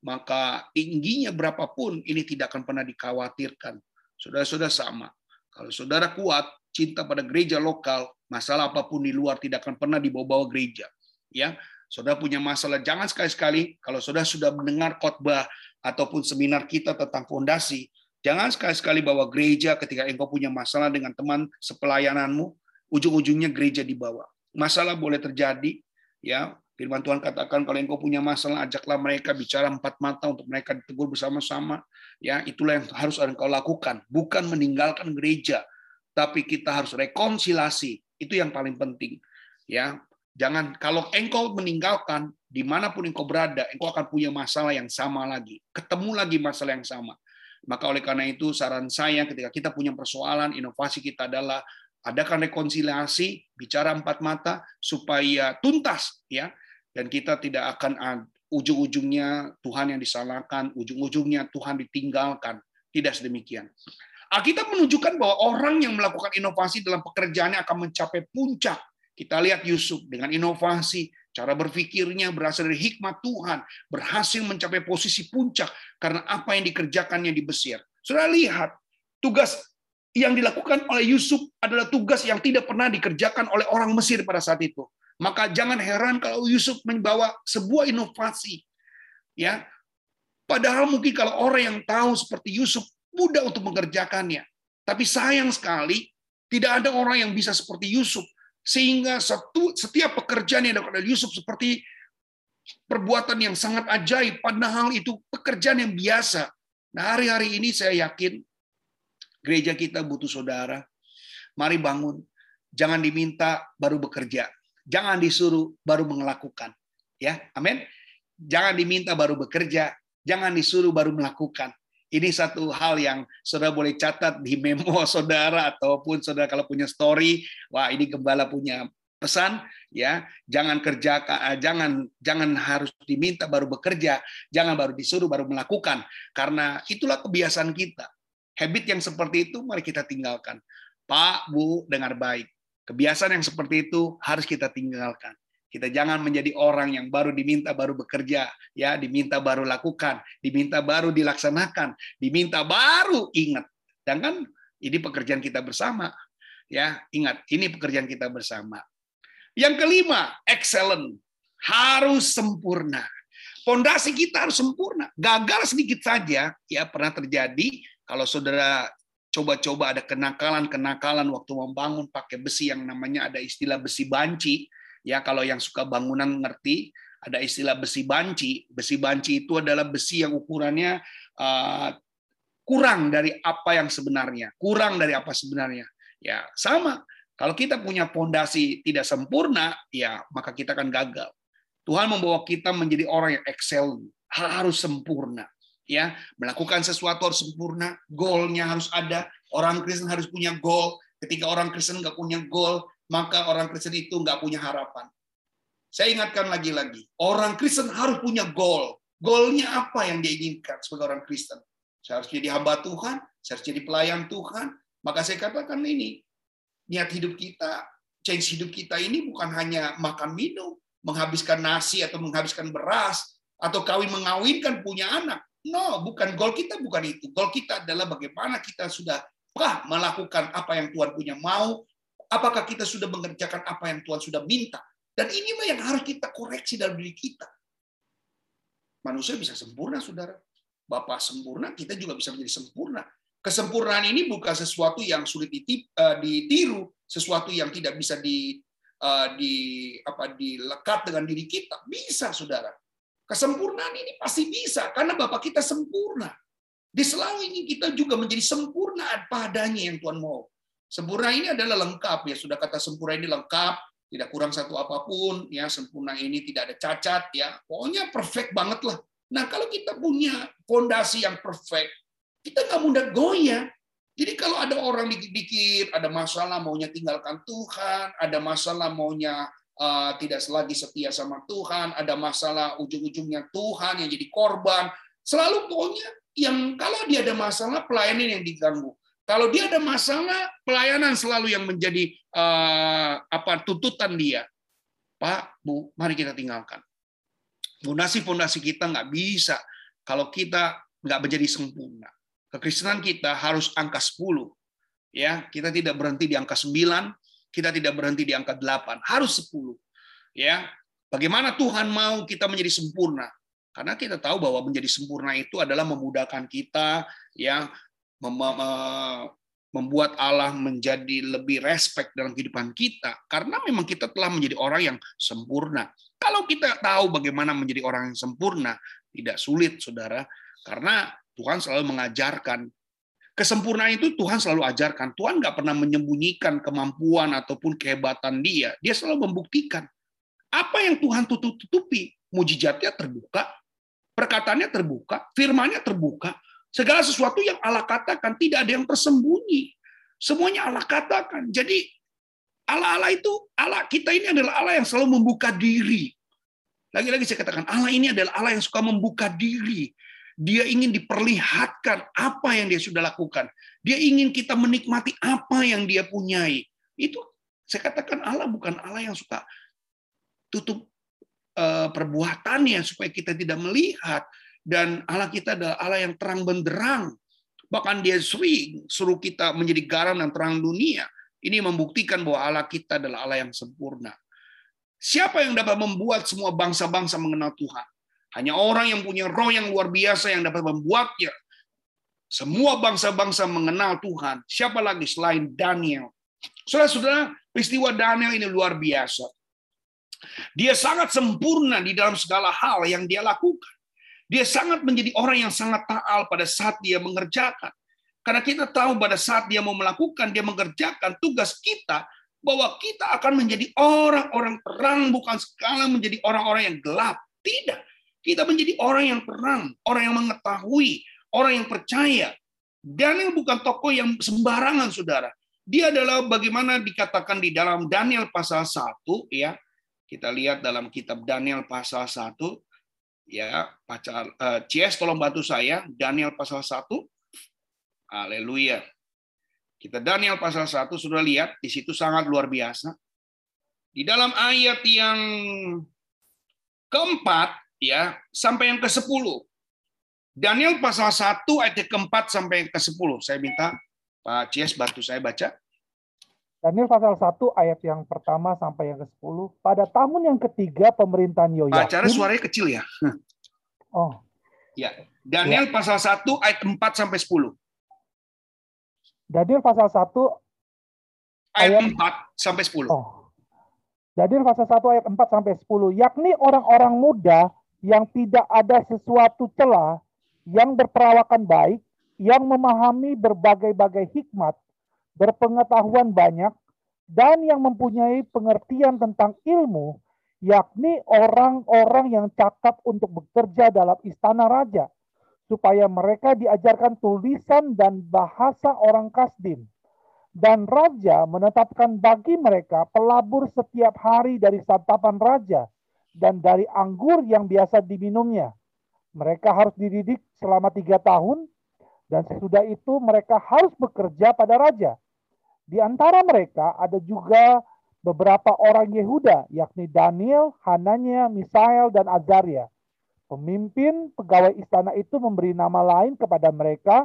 maka tingginya berapapun ini tidak akan pernah dikhawatirkan. Saudara-saudara sama. Kalau saudara kuat cinta pada gereja lokal, masalah apapun di luar tidak akan pernah dibawa-bawa gereja, ya. Saudara punya masalah, jangan sekali-sekali kalau saudara sudah mendengar khotbah ataupun seminar kita tentang fondasi, jangan sekali-sekali bawa gereja ketika engkau punya masalah dengan teman sepelayananmu, ujung-ujungnya gereja dibawa. Masalah boleh terjadi, ya. Firman Tuhan katakan kalau engkau punya masalah, ajaklah mereka bicara empat mata untuk mereka ditegur bersama-sama, ya. Itulah yang harus engkau lakukan, bukan meninggalkan gereja, tapi kita harus rekonsilasi. Itu yang paling penting, ya. Jangan, kalau engkau meninggalkan, dimanapun engkau berada, engkau akan punya masalah yang sama lagi. Ketemu lagi masalah yang sama. Maka oleh karena itu, saran saya ketika kita punya persoalan, inovasi kita adalah adakan rekonsiliasi, bicara empat mata, supaya tuntas, ya. Dan kita tidak akan ujung-ujungnya Tuhan yang disalahkan, ujung-ujungnya Tuhan ditinggalkan. Tidak sedemikian. Alkitab menunjukkan bahwa orang yang melakukan inovasi dalam pekerjaannya akan mencapai puncak. Kita lihat Yusuf dengan inovasi, cara berpikirnya berasal dari hikmat Tuhan, berhasil mencapai posisi puncak karena apa yang dikerjakannya di Mesir. Saudara lihat, tugas yang dilakukan oleh Yusuf adalah tugas yang tidak pernah dikerjakan oleh orang Mesir pada saat itu. Maka jangan heran kalau Yusuf membawa sebuah inovasi, ya. Padahal mungkin kalau orang yang tahu seperti Yusuf mudah untuk mengerjakannya. Tapi sayang sekali tidak ada orang yang bisa seperti Yusuf. Sehingga setiap pekerjaan yang dilakukan oleh Yusuf seperti perbuatan yang sangat ajaib, padahal itu pekerjaan yang biasa. Nah, hari-hari ini saya yakin gereja kita butuh saudara. Mari bangun, jangan diminta baru bekerja, jangan disuruh baru melakukan. Ya, amin. Jangan diminta baru bekerja, jangan disuruh baru melakukan. Ini satu hal yang saudara boleh catat di memo saudara ataupun saudara kalau punya story, wah ini gembala punya pesan, ya. Jangan jangan harus diminta baru bekerja, jangan baru disuruh baru melakukan, karena itulah kebiasaan kita. Habit yang seperti itu mari kita tinggalkan. Pak, Bu, dengar baik. Kebiasaan yang seperti itu harus kita tinggalkan. Kita jangan menjadi orang yang baru diminta baru bekerja, ya, diminta baru lakukan, diminta baru dilaksanakan, diminta baru ingat. Dan kan ini pekerjaan kita bersama, ya, ingat ini pekerjaan kita bersama. Yang kelima, excellent, harus sempurna. Fondasi kita harus sempurna. Gagal sedikit saja, ya pernah terjadi. Kalau saudara coba-coba ada kenakalan-kenakalan waktu membangun pakai besi yang namanya ada istilah besi banci. Ya, kalau yang suka bangunan ngerti, ada istilah besi banci. Besi banci itu adalah besi yang ukurannya kurang dari apa yang sebenarnya. Kurang dari apa sebenarnya. Ya, sama. Kalau kita punya fondasi tidak sempurna, ya maka kita akan gagal. Tuhan membawa kita menjadi orang yang excellent, harus sempurna. Ya, melakukan sesuatu harus sempurna, goalnya harus ada. Orang Kristen harus punya goal. Ketika orang Kristen nggak punya goal, maka orang Kristen itu nggak punya harapan. Saya ingatkan lagi-lagi, orang Kristen harus punya goal. Goalnya apa yang dia inginkan sebagai orang Kristen? Saya harus jadi hamba Tuhan, saya harus jadi pelayan Tuhan. Maka saya katakan ini, niat hidup kita, change hidup kita ini bukan hanya makan minum, menghabiskan nasi atau menghabiskan beras, atau kawin mengawinkan punya anak. No, bukan goal kita, bukan itu. Goal kita adalah bagaimana kita sudah melakukan apa yang Tuhan punya mau. Apakah kita sudah mengerjakan apa yang Tuhan sudah minta? Dan inilah yang harus kita koreksi dalam diri kita. Manusia bisa sempurna, saudara. Bapak sempurna, kita juga bisa menjadi sempurna. Kesempurnaan ini bukan sesuatu yang sulit ditiru, sesuatu yang tidak bisa dilekat dengan diri kita. Bisa, saudara. Kesempurnaan ini pasti bisa, karena Bapak kita sempurna. Dia selalu ingin kita juga menjadi sempurna padanya yang Tuhan mau. Sempurna ini adalah lengkap, ya sudah kata sempurna ini lengkap, tidak kurang satu apapun, ya sempurna ini tidak ada cacat, ya pokoknya perfect banget lah. Nah kalau kita punya fondasi yang perfect, kita nggak mudah goyah. Jadi kalau ada orang dikit-dikit ada masalah maunya tinggalkan Tuhan, ada masalah maunya tidak lagi setia sama Tuhan, ada masalah ujung-ujungnya Tuhan yang jadi korban. Selalu pokoknya yang kalau dia ada masalah pelayanan yang diganggu. Kalau dia ada masalah pelayanan selalu yang menjadi tuntutan dia. Pak, Bu, mari kita tinggalkan. Fondasi-fondasi kita nggak bisa kalau kita nggak menjadi sempurna. Kekristenan kita harus angka 10. Ya, kita tidak berhenti di angka 9, kita tidak berhenti di angka 8, harus 10. Ya, bagaimana Tuhan mau kita menjadi sempurna? Karena kita tahu bahwa menjadi sempurna itu adalah memudahkan kita yang membuat Allah menjadi lebih respect dalam kehidupan kita. Karena memang kita telah menjadi orang yang sempurna. Kalau kita tahu bagaimana menjadi orang yang sempurna, tidak sulit, saudara. Karena Tuhan selalu mengajarkan. Kesempurnaan itu Tuhan selalu ajarkan. Tuhan nggak pernah menyembunyikan kemampuan ataupun kehebatan dia. Dia selalu membuktikan. Apa yang Tuhan tutup-tutupi, mujizatnya terbuka, perkataannya terbuka, firmannya terbuka. Segala sesuatu yang Allah katakan, tidak ada yang tersembunyi. Semuanya Allah katakan. Jadi Allah-Allah itu, Allah kita ini adalah Allah yang selalu membuka diri. Lagi-lagi saya katakan, Allah ini adalah Allah yang suka membuka diri. Dia ingin diperlihatkan apa yang dia sudah lakukan. Dia ingin kita menikmati apa yang dia punyai. Itu saya katakan Allah bukan Allah yang suka tutup perbuatannya supaya kita tidak melihat. Dan Allah kita adalah Allah yang terang benderang. Bahkan dia suruh kita menjadi garam dan terang dunia. Ini membuktikan bahwa Allah kita adalah Allah yang sempurna. Siapa yang dapat membuat semua bangsa-bangsa mengenal Tuhan? Hanya orang yang punya roh yang luar biasa yang dapat membuatnya. Semua bangsa-bangsa mengenal Tuhan. Siapa lagi selain Daniel? Saudara-saudara, peristiwa Daniel ini luar biasa. Dia sangat sempurna di dalam segala hal yang dia lakukan. Dia sangat menjadi orang yang sangat taal pada saat dia mengerjakan. Karena kita tahu pada saat dia mau melakukan, dia mengerjakan tugas kita, bahwa kita akan menjadi orang-orang terang, bukan sekali menjadi orang-orang yang gelap. Tidak. Kita menjadi orang yang terang, orang yang mengetahui, orang yang percaya. Daniel bukan tokoh yang sembarangan, saudara. Dia adalah bagaimana dikatakan di dalam Daniel pasal 1, ya. Kita lihat dalam kitab Daniel pasal 1. Ya, Cies tolong bantu saya, Daniel pasal 1. Haleluya. Kita Daniel pasal 1 sudah lihat, di situ sangat luar biasa. Di dalam ayat yang keempat ya, sampai yang ke-10. Daniel pasal 1 ayat ke-4 sampai yang ke-10. Saya minta Pak Cies bantu saya baca. Daniel pasal 1 ayat yang pertama sampai yang ke-10. Pada tahun yang ketiga pemerintahan Yoyakim. Acara suaranya kecil ya. Oh. Ya. Daniel ya. Pasal 1 ayat 4 sampai 10. Daniel pasal 1 ayat 4 sampai 10. Oh. Daniel pasal 1 ayat 4 sampai 10, yakni orang-orang muda yang tidak ada sesuatu celah, yang berperawakan baik, yang memahami berbagai-bagai hikmat, berpengetahuan banyak, dan yang mempunyai pengertian tentang ilmu, yakni orang-orang yang cakap untuk bekerja dalam istana raja, supaya mereka diajarkan tulisan dan bahasa orang Kasdim. Dan raja menetapkan bagi mereka pelabur setiap hari dari santapan raja, dan dari anggur yang biasa diminumnya. Mereka harus dididik selama 3 tahun, dan sesudah itu mereka harus bekerja pada raja. Di antara mereka ada juga beberapa orang Yehuda, yakni Daniel, Hananya, Misael, dan Azaria. Pemimpin pegawai istana itu memberi nama lain kepada mereka.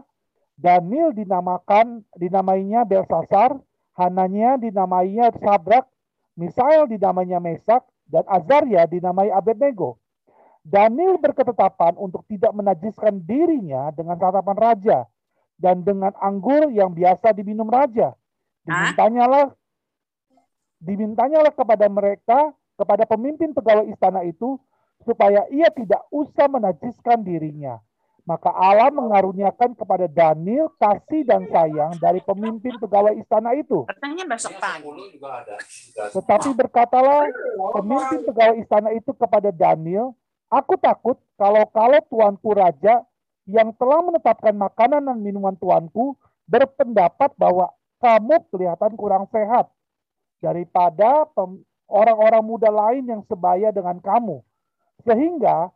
Daniel dinamainya Belsasar, Hananya dinamainya Sabrak, Misael dinamainya Mesak, dan Azaria dinamai Abednego. Daniel berketetapan untuk tidak menajiskan dirinya dengan santapan raja dan dengan anggur yang biasa diminum raja. Dimintanyalah kepada mereka, kepada pemimpin pegawai istana itu, supaya ia tidak usah menajiskan dirinya. Maka Allah mengaruniakan kepada Daniel kasih dan sayang dari pemimpin pegawai istana itu. Tetapi berkatalah pemimpin pegawai istana itu kepada Daniel, "Aku takut kalau tuanku raja yang telah menetapkan makanan dan minuman tuanku berpendapat bahwa kamu kelihatan kurang sehat daripada orang-orang muda lain yang sebaya dengan kamu. Sehingga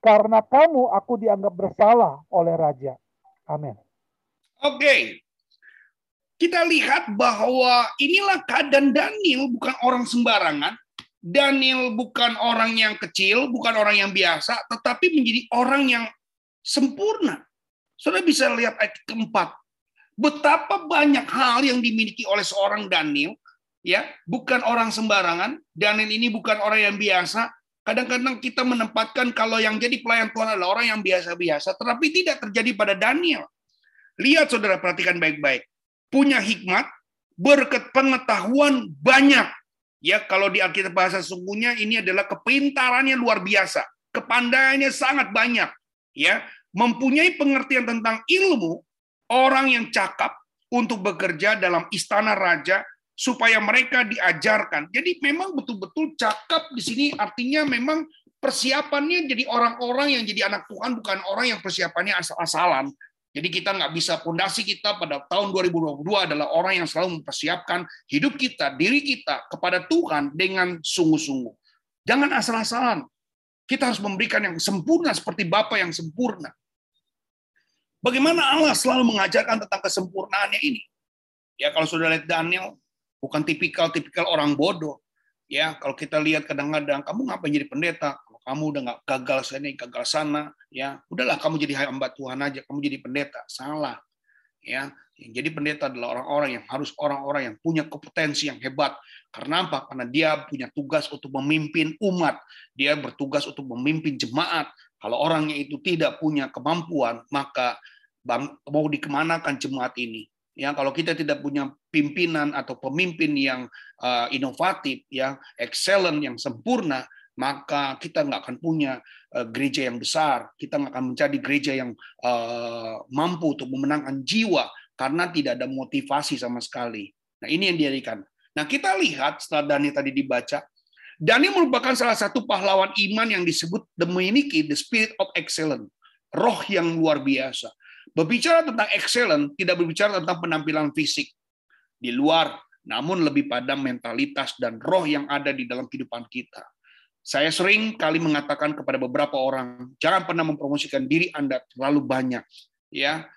karena kamu aku dianggap bersalah oleh raja. Amin. Oke. Kita lihat bahwa inilah keadaan Daniel, bukan orang sembarangan. Daniel bukan orang yang kecil, bukan orang yang biasa, tetapi menjadi orang yang sempurna. Saudara bisa lihat ayat keempat. Betapa banyak hal yang dimiliki oleh seorang Daniel, ya, bukan orang sembarangan. Daniel ini bukan orang yang biasa. Kadang-kadang kita menempatkan kalau yang jadi pelayan Tuhan adalah orang yang biasa-biasa, tetapi tidak terjadi pada Daniel. Lihat saudara, perhatikan baik-baik. Punya hikmat, berkat pengetahuan banyak. Ya, kalau di Alkitab bahasa sungguhnya ini adalah kepintarannya luar biasa, kepandaiannya sangat banyak, ya, mempunyai pengertian tentang ilmu, orang yang cakap untuk bekerja dalam istana raja supaya mereka diajarkan. Jadi memang betul-betul cakap di sini artinya memang persiapannya jadi orang-orang yang jadi anak Tuhan, bukan orang yang persiapannya asal-asalan. Jadi kita nggak bisa, fondasi kita pada tahun 2022 adalah orang yang selalu mempersiapkan hidup kita, diri kita kepada Tuhan dengan sungguh-sungguh. Jangan asal-asalan. Kita harus memberikan yang sempurna seperti Bapa yang sempurna. Bagaimana Allah selalu mengajarkan tentang kesempurnaannya ini? Ya, kalau sudah lihat Daniel, bukan tipikal-tipikal orang bodoh. Ya, kalau kita lihat kadang-kadang, kamu ngapain jadi pendeta? Kamu udah nggak gagal sini, gagal sana, ya udahlah kamu jadi hamba Tuhan aja, kamu jadi pendeta. Salah, ya. Yang jadi pendeta adalah orang-orang yang harus, orang-orang yang punya kompetensi yang hebat. Karena apa? Karena dia punya tugas untuk memimpin umat, dia bertugas untuk memimpin jemaat. Kalau orangnya itu tidak punya kemampuan, maka mau dikemanakan jemaat ini? Ya, kalau kita tidak punya pimpinan atau pemimpin yang inovatif, yang excellent, yang sempurna, maka kita nggak akan punya gereja yang besar, kita nggak akan menjadi gereja yang mampu untuk memenangkan jiwa, karena tidak ada motivasi sama sekali. Nah, ini yang dijadikan. Nah, kita lihat setelah Daniel tadi dibaca, Daniel merupakan salah satu pahlawan iman yang disebut memiliki the spirit of excellence, roh yang luar biasa. Berbicara tentang excellence, tidak berbicara tentang penampilan fisik di luar, namun lebih pada mentalitas dan roh yang ada di dalam kehidupan kita. Saya sering kali mengatakan kepada beberapa orang, jangan pernah mempromosikan diri Anda terlalu banyak, ya.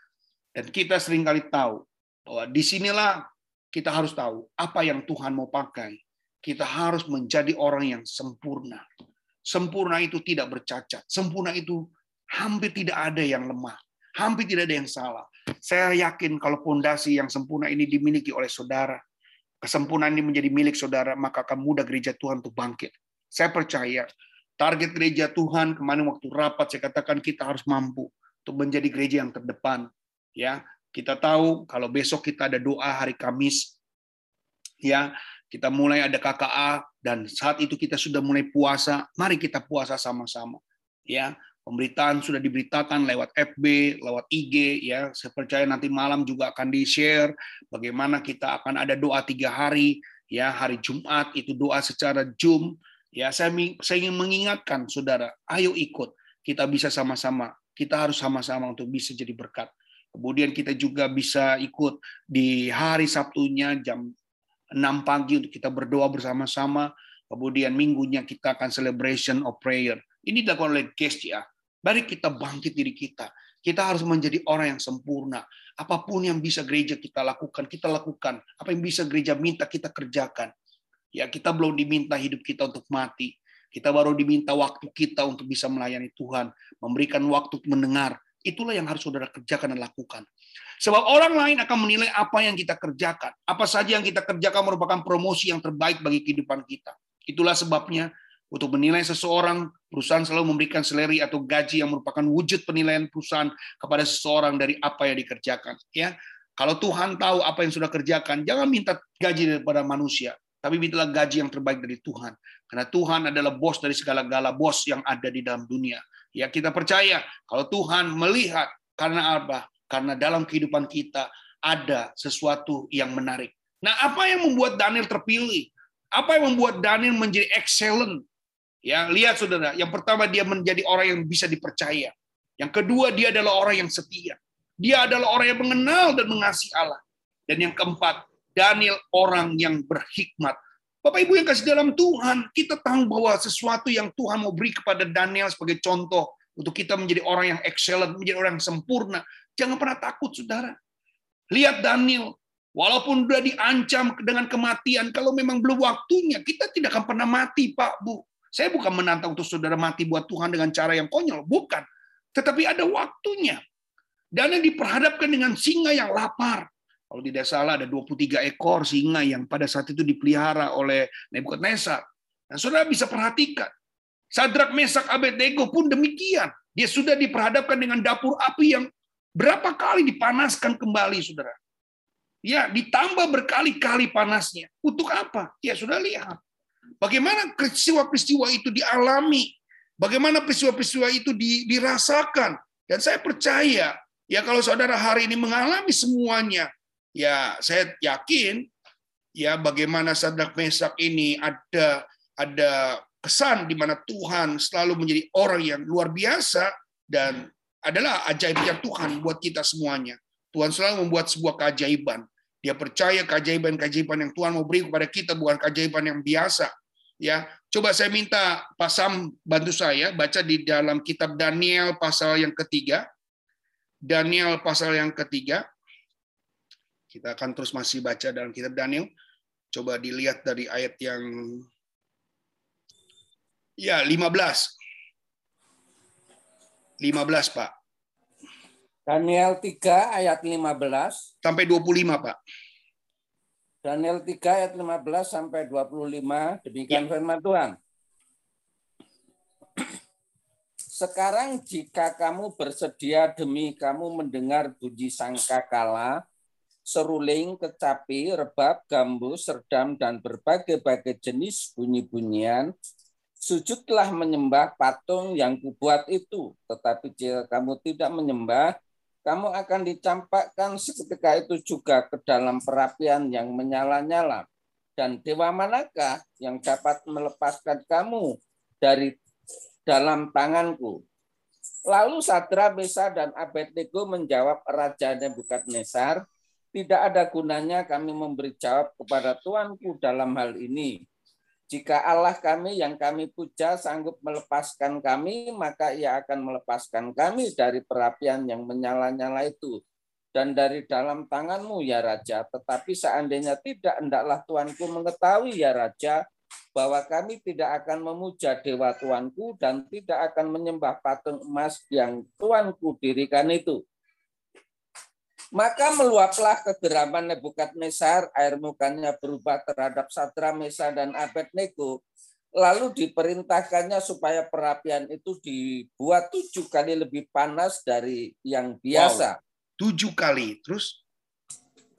Dan kita sering kali tahu bahwa disinilah kita harus tahu apa yang Tuhan mau pakai. Kita harus menjadi orang yang sempurna. Sempurna itu tidak bercacat. Sempurna itu hampir tidak ada yang lemah, hampir tidak ada yang salah. Saya yakin kalau fondasi yang sempurna ini dimiliki oleh saudara, kesempurnaan ini menjadi milik saudara, maka akan mudah gereja Tuhan untuk bangkit. Saya percaya target gereja Tuhan kemarin waktu rapat saya katakan kita harus mampu untuk menjadi gereja yang terdepan, ya. Kita tahu kalau besok kita ada doa hari Kamis, ya, kita mulai ada KKA dan saat itu kita sudah mulai puasa. Mari kita puasa sama-sama, ya. Pemberitaan sudah diberitakan lewat FB, lewat IG, ya. Saya percaya nanti malam juga akan di-share bagaimana kita akan ada doa 3 hari, ya. Hari Jumat itu doa secara Zoom. Ya, saya ingin mengingatkan saudara, ayo ikut. Kita bisa sama-sama. Kita harus sama-sama untuk bisa jadi berkat. Kemudian kita juga bisa ikut di hari Sabtunya jam 6 pagi untuk kita berdoa bersama-sama. Kemudian minggunya kita akan celebration of prayer. Ini dilakukan oleh GSCA. Mari kita bangkit diri kita. Kita harus menjadi orang yang sempurna. Apapun yang bisa gereja kita lakukan, kita lakukan. Apa yang bisa gereja minta, kita kerjakan. Ya, kita belum diminta hidup kita untuk mati. Kita baru diminta waktu kita untuk bisa melayani Tuhan, memberikan waktu mendengar. Itulah yang harus saudara kerjakan dan lakukan. Sebab orang lain akan menilai apa yang kita kerjakan. Apa saja yang kita kerjakan merupakan promosi yang terbaik bagi kehidupan kita. Itulah sebabnya untuk menilai seseorang, perusahaan selalu memberikan seleri atau gaji yang merupakan wujud penilaian perusahaan kepada seseorang dari apa yang dikerjakan. Ya, kalau Tuhan tahu apa yang sudah kerjakan, jangan minta gaji daripada manusia. Tapi mintalah gaji yang terbaik dari Tuhan. Karena Tuhan adalah bos dari segala-gala bos yang ada di dalam dunia. Ya, kita percaya kalau Tuhan melihat, karena apa? Karena dalam kehidupan kita ada sesuatu yang menarik. Nah, apa yang membuat Daniel terpilih? Apa yang membuat Daniel menjadi excellent? Ya, lihat saudara, yang pertama dia menjadi orang yang bisa dipercaya. Yang kedua dia adalah orang yang setia. Dia adalah orang yang mengenal dan mengasihi Allah. Dan yang keempat, Daniel orang yang berhikmat. Bapak Ibu yang kasih dalam Tuhan, kita tahu bahwa sesuatu yang Tuhan mau beri kepada Daniel sebagai contoh untuk kita menjadi orang yang excellent, menjadi orang yang sempurna. Jangan pernah takut, saudara. Lihat Daniel, walaupun sudah diancam dengan kematian, kalau memang belum waktunya, kita tidak akan pernah mati, Pak, Bu. Saya bukan menantang untuk saudara mati buat Tuhan dengan cara yang konyol, bukan. Tetapi ada waktunya. Daniel diperhadapkan dengan singa yang lapar. Kalau tidak salah ada 23 ekor singa yang pada saat itu dipelihara oleh Nebukadnezar. Dan saudara bisa perhatikan, Sadrak, Mesak, Abednego pun demikian. Dia sudah diperhadapkan dengan dapur api yang berapa kali dipanaskan kembali, saudara. Ya, ditambah berkali-kali panasnya. Untuk apa? Ya, sudah lihat. Bagaimana peristiwa-peristiwa itu dialami. Bagaimana peristiwa-peristiwa itu dirasakan. Dan saya percaya, ya kalau saudara hari ini mengalami semuanya, ya, saya yakin ya bagaimana Sadrak Mesak ini ada kesan di mana Tuhan selalu menjadi orang yang luar biasa dan adalah ajaibnya Tuhan buat kita semuanya. Tuhan selalu membuat sebuah keajaiban. Dia percaya keajaiban-keajaiban yang Tuhan mau beri kepada kita bukan keajaiban yang biasa. Ya, coba saya minta Pak Sam bantu saya baca di dalam kitab Daniel pasal yang ketiga. Daniel pasal yang ketiga. Kita akan terus masih baca dalam kitab Daniel. Coba dilihat dari ayat yang 15, Pak. Daniel 3 ayat 15 sampai 25, Pak. Daniel 3 ayat 15 sampai 25 demikian firman Tuhan. Sekarang jika kamu bersedia demi kamu mendengar bunyi sangkakala, seruling, kecapi, rebab, gambus, serdam, dan berbagai-bagai jenis bunyi-bunyian, sujudlah menyembah patung yang kubuat itu. Tetapi jika kamu tidak menyembah, kamu akan dicampakkan seketika itu juga ke dalam perapian yang menyala-nyala. Dan dewa manakah yang dapat melepaskan kamu dari dalam tanganku? Lalu Sadrak, Mesak, dan Abednego menjawab Raja Nebukadnezar, tidak ada gunanya kami memberi jawab kepada Tuanku dalam hal ini. Jika Allah kami yang kami puja sanggup melepaskan kami, maka ia akan melepaskan kami dari perapian yang menyala-nyala itu dan dari dalam tanganmu, ya Raja. Tetapi seandainya tidak, hendaklah Tuanku mengetahui, ya Raja, bahwa kami tidak akan memuja dewa Tuanku dan tidak akan menyembah patung emas yang Tuanku dirikan itu. Maka meluaplah kegeraman Nebukadnezar, air mukanya berubah terhadap Sadrak, Mesak, dan Abednego. Lalu diperintahkannya supaya perapian itu dibuat 7 kali lebih panas dari yang biasa. Wow, 7 kali, terus?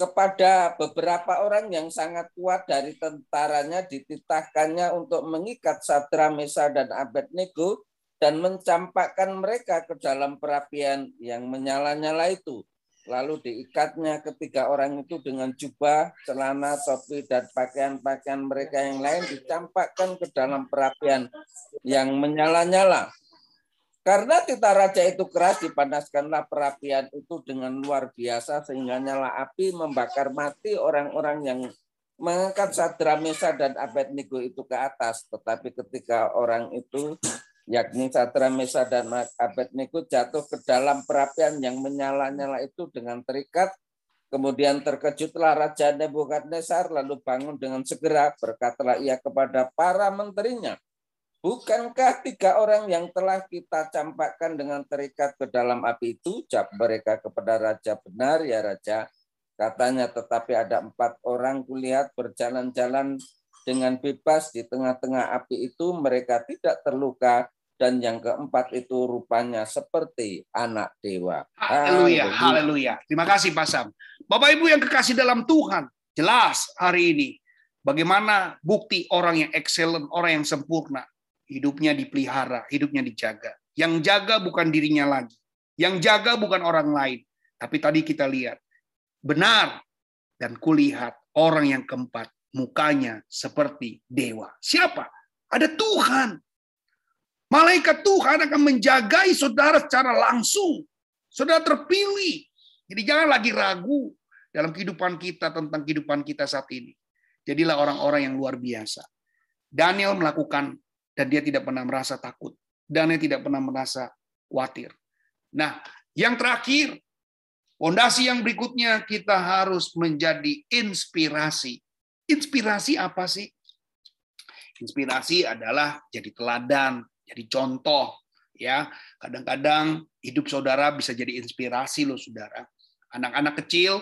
Kepada beberapa orang yang sangat kuat dari tentaranya dititahkannya untuk mengikat Sadrak, Mesak, dan Abednego dan mencampakkan mereka ke dalam perapian yang menyala-nyala itu. Lalu diikatnya ketiga orang itu dengan jubah, celana, topi, dan pakaian-pakaian mereka yang lain dicampakkan ke dalam perapian yang menyala-nyala. Karena titah raja itu keras, dipanaskanlah perapian itu dengan luar biasa, sehingga nyala api membakar mati orang-orang yang mengangkat Sadrak, Mesak, dan Abednego itu ke atas. Tetapi ketika orang itu, yakni Sadrak, Mesak, dan Abednego jatuh ke dalam perapian yang menyala-nyala itu dengan terikat. Kemudian terkejutlah Raja Nebukadnezar, lalu bangun dengan segera. Berkatalah ia kepada para menterinya, bukankah 3 orang yang telah kita campakkan dengan terikat ke dalam api itu? Jawab mereka kepada Raja, benar ya Raja, katanya, tetapi ada 4 orang kulihat berjalan-jalan dengan bebas di tengah-tengah api itu, mereka tidak terluka, dan yang keempat itu rupanya seperti anak dewa. Haleluya, haleluya. Terima kasih Pak Sam. Bapak Ibu yang kekasih dalam Tuhan, jelas hari ini bagaimana bukti orang yang excellent, orang yang sempurna, hidupnya dipelihara, hidupnya dijaga. Yang jaga bukan dirinya lagi, yang jaga bukan orang lain. Tapi tadi kita lihat, benar dan kulihat orang yang keempat, mukanya seperti dewa. Siapa? Ada Tuhan. Malaikat Tuhan akan menjagai saudara secara langsung. Saudara terpilih. Jadi jangan lagi ragu dalam kehidupan kita tentang kehidupan kita saat ini. Jadilah orang-orang yang luar biasa. Daniel melakukan, dan dia tidak pernah merasa takut. Daniel tidak pernah merasa khawatir. Nah, yang terakhir, fondasi yang berikutnya, kita harus menjadi inspirasi. Inspirasi apa sih? Inspirasi adalah jadi teladan, jadi contoh. Ya, kadang-kadang hidup saudara bisa jadi inspirasi loh, saudara. Anak-anak kecil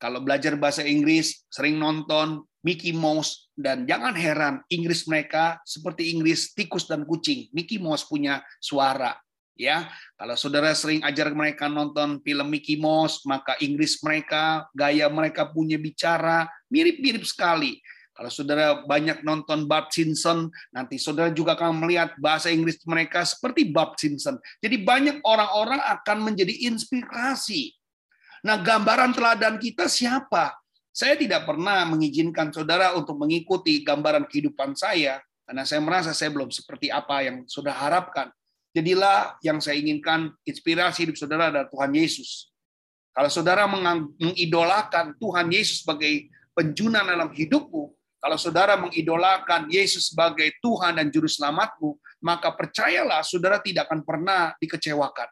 kalau belajar bahasa Inggris sering nonton Mickey Mouse, dan jangan heran Inggris mereka seperti Inggris tikus dan kucing. Mickey Mouse punya suara, ya. Kalau saudara sering ajar mereka nonton film Mickey Mouse, maka Inggris mereka, gaya mereka punya bicara mirip-mirip sekali. Kalau saudara banyak nonton Bart Simpson, nanti saudara juga akan melihat bahasa Inggris mereka seperti Bart Simpson. Jadi banyak orang-orang akan menjadi inspirasi. Nah, gambaran teladan kita siapa? Saya tidak pernah mengizinkan saudara untuk mengikuti gambaran kehidupan saya, karena saya merasa saya belum seperti apa yang saudara harapkan. Jadilah yang saya inginkan, inspirasi hidup saudara adalah Tuhan Yesus. Kalau saudara mengidolakan Tuhan Yesus sebagai penjunan dalam hidupmu, kalau saudara mengidolakan Yesus sebagai Tuhan dan Juru Selamatmu, maka percayalah saudara tidak akan pernah dikecewakan.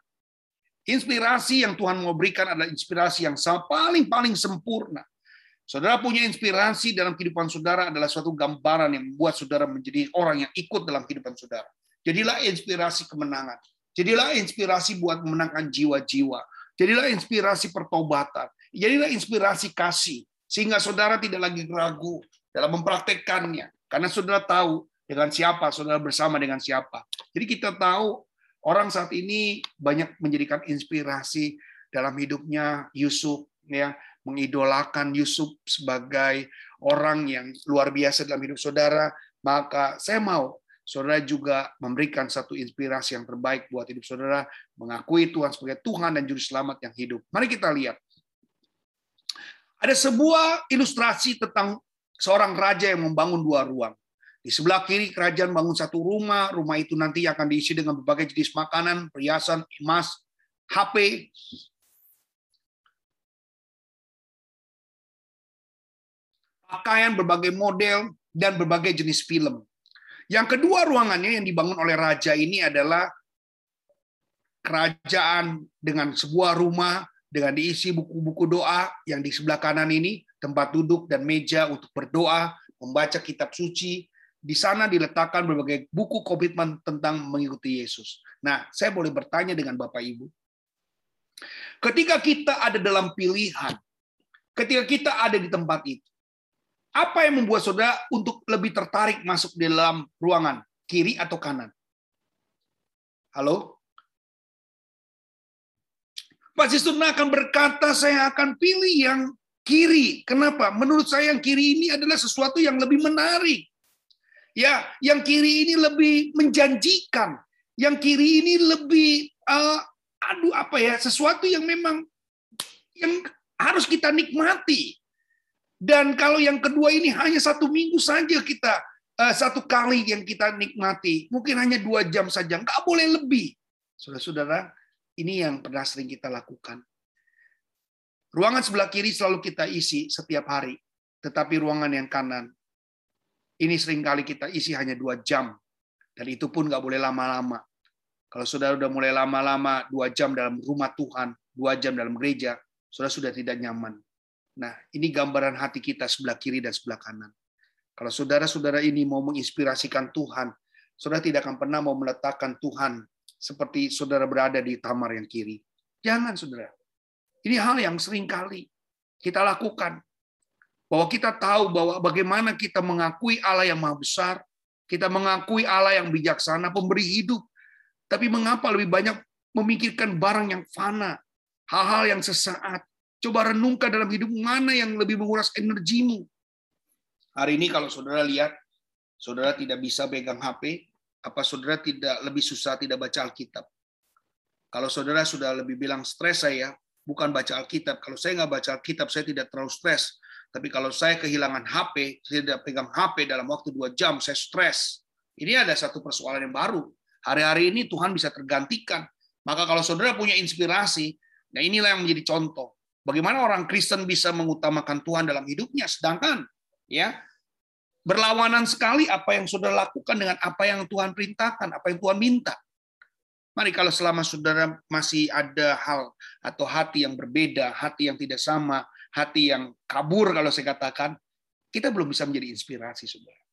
Inspirasi yang Tuhan mau berikan adalah inspirasi yang paling-paling sempurna. Saudara punya inspirasi dalam kehidupan saudara adalah suatu gambaran yang membuat saudara menjadi orang yang ikut dalam kehidupan saudara. Jadilah inspirasi kemenangan. Jadilah inspirasi buat memenangkan jiwa-jiwa. Jadilah inspirasi pertobatan. Jadilah inspirasi kasih. Sehingga saudara tidak lagi ragu dalam mempraktekkannya, karena saudara tahu dengan siapa, saudara bersama dengan siapa. Jadi kita tahu orang saat ini banyak menjadikan inspirasi dalam hidupnya Yusuf, ya, mengidolakan Yusuf sebagai orang yang luar biasa dalam hidup saudara. Maka saya mau saudara juga memberikan satu inspirasi yang terbaik buat hidup saudara, mengakui Tuhan sebagai Tuhan dan Juru Selamat yang hidup. Mari kita lihat. Ada sebuah ilustrasi tentang seorang raja yang membangun dua ruang. Di sebelah kiri kerajaan bangun satu rumah. Rumah itu nanti akan diisi dengan berbagai jenis makanan, perhiasan, emas, HP. Pakaian berbagai model, dan berbagai jenis film. Yang kedua ruangannya yang dibangun oleh raja ini adalah kerajaan dengan sebuah rumah, dengan diisi buku-buku doa. Yang di sebelah kanan ini tempat duduk dan meja untuk berdoa, membaca kitab suci. Di sana diletakkan berbagai buku komitmen tentang mengikuti Yesus. Nah, saya boleh bertanya dengan Bapak Ibu, ketika kita ada dalam pilihan, ketika kita ada di tempat itu, apa yang membuat saudara untuk lebih tertarik masuk di dalam ruangan kiri atau kanan? Halo? Pasti saudara akan berkata, saya akan pilih yang kiri. Kenapa? Menurut saya yang kiri ini adalah sesuatu yang lebih menarik. Ya, yang kiri ini lebih menjanjikan. Yang kiri ini lebih, sesuatu yang memang yang harus kita nikmati. Dan kalau yang kedua ini hanya satu minggu saja kita, satu kali yang kita nikmati. Mungkin hanya 2 jam saja, nggak boleh lebih. Saudara-saudara, ini yang pernah sering kita lakukan. Ruangan sebelah kiri selalu kita isi setiap hari. Tetapi ruangan yang kanan, ini seringkali kita isi hanya 2 jam. Dan itu pun nggak boleh lama-lama. Kalau saudara udah mulai lama-lama, 2 jam dalam rumah Tuhan, 2 jam dalam gereja, saudara sudah tidak nyaman. Nah, ini gambaran hati kita sebelah kiri dan sebelah kanan. Kalau saudara-saudara ini mau menginspirasikan Tuhan, saudara tidak akan pernah mau meletakkan Tuhan seperti saudara berada di kamar yang kiri. Jangan, saudara. Ini hal yang seringkali kita lakukan. Bahwa kita tahu bahwa bagaimana kita mengakui Allah yang Maha Besar, kita mengakui Allah yang bijaksana, pemberi hidup. Tapi mengapa lebih banyak memikirkan barang yang fana, hal-hal yang sesaat. Coba renungkan dalam hidup mana yang lebih menguras energimu. Hari ini kalau saudara lihat, saudara tidak bisa pegang HP, apa saudara tidak lebih susah tidak baca Alkitab? Kalau saudara sudah lebih bilang stres saya, bukan baca Alkitab. Kalau saya nggak baca Alkitab, saya tidak terlalu stres. Tapi kalau saya kehilangan HP, saya tidak pegang HP dalam waktu 2 jam, saya stres. Ini ada satu persoalan yang baru. Hari-hari ini Tuhan bisa tergantikan. Maka kalau saudara punya inspirasi, nah inilah yang menjadi contoh. Bagaimana orang Kristen bisa mengutamakan Tuhan dalam hidupnya, sedangkan ya Berlawanan sekali apa yang saudara lakukan dengan apa yang Tuhan perintahkan, apa yang Tuhan minta. Mari kalau selama saudara masih ada hal atau hati yang berbeda, hati yang tidak sama, hati yang kabur kalau saya katakan, kita belum bisa menjadi inspirasi, saudara.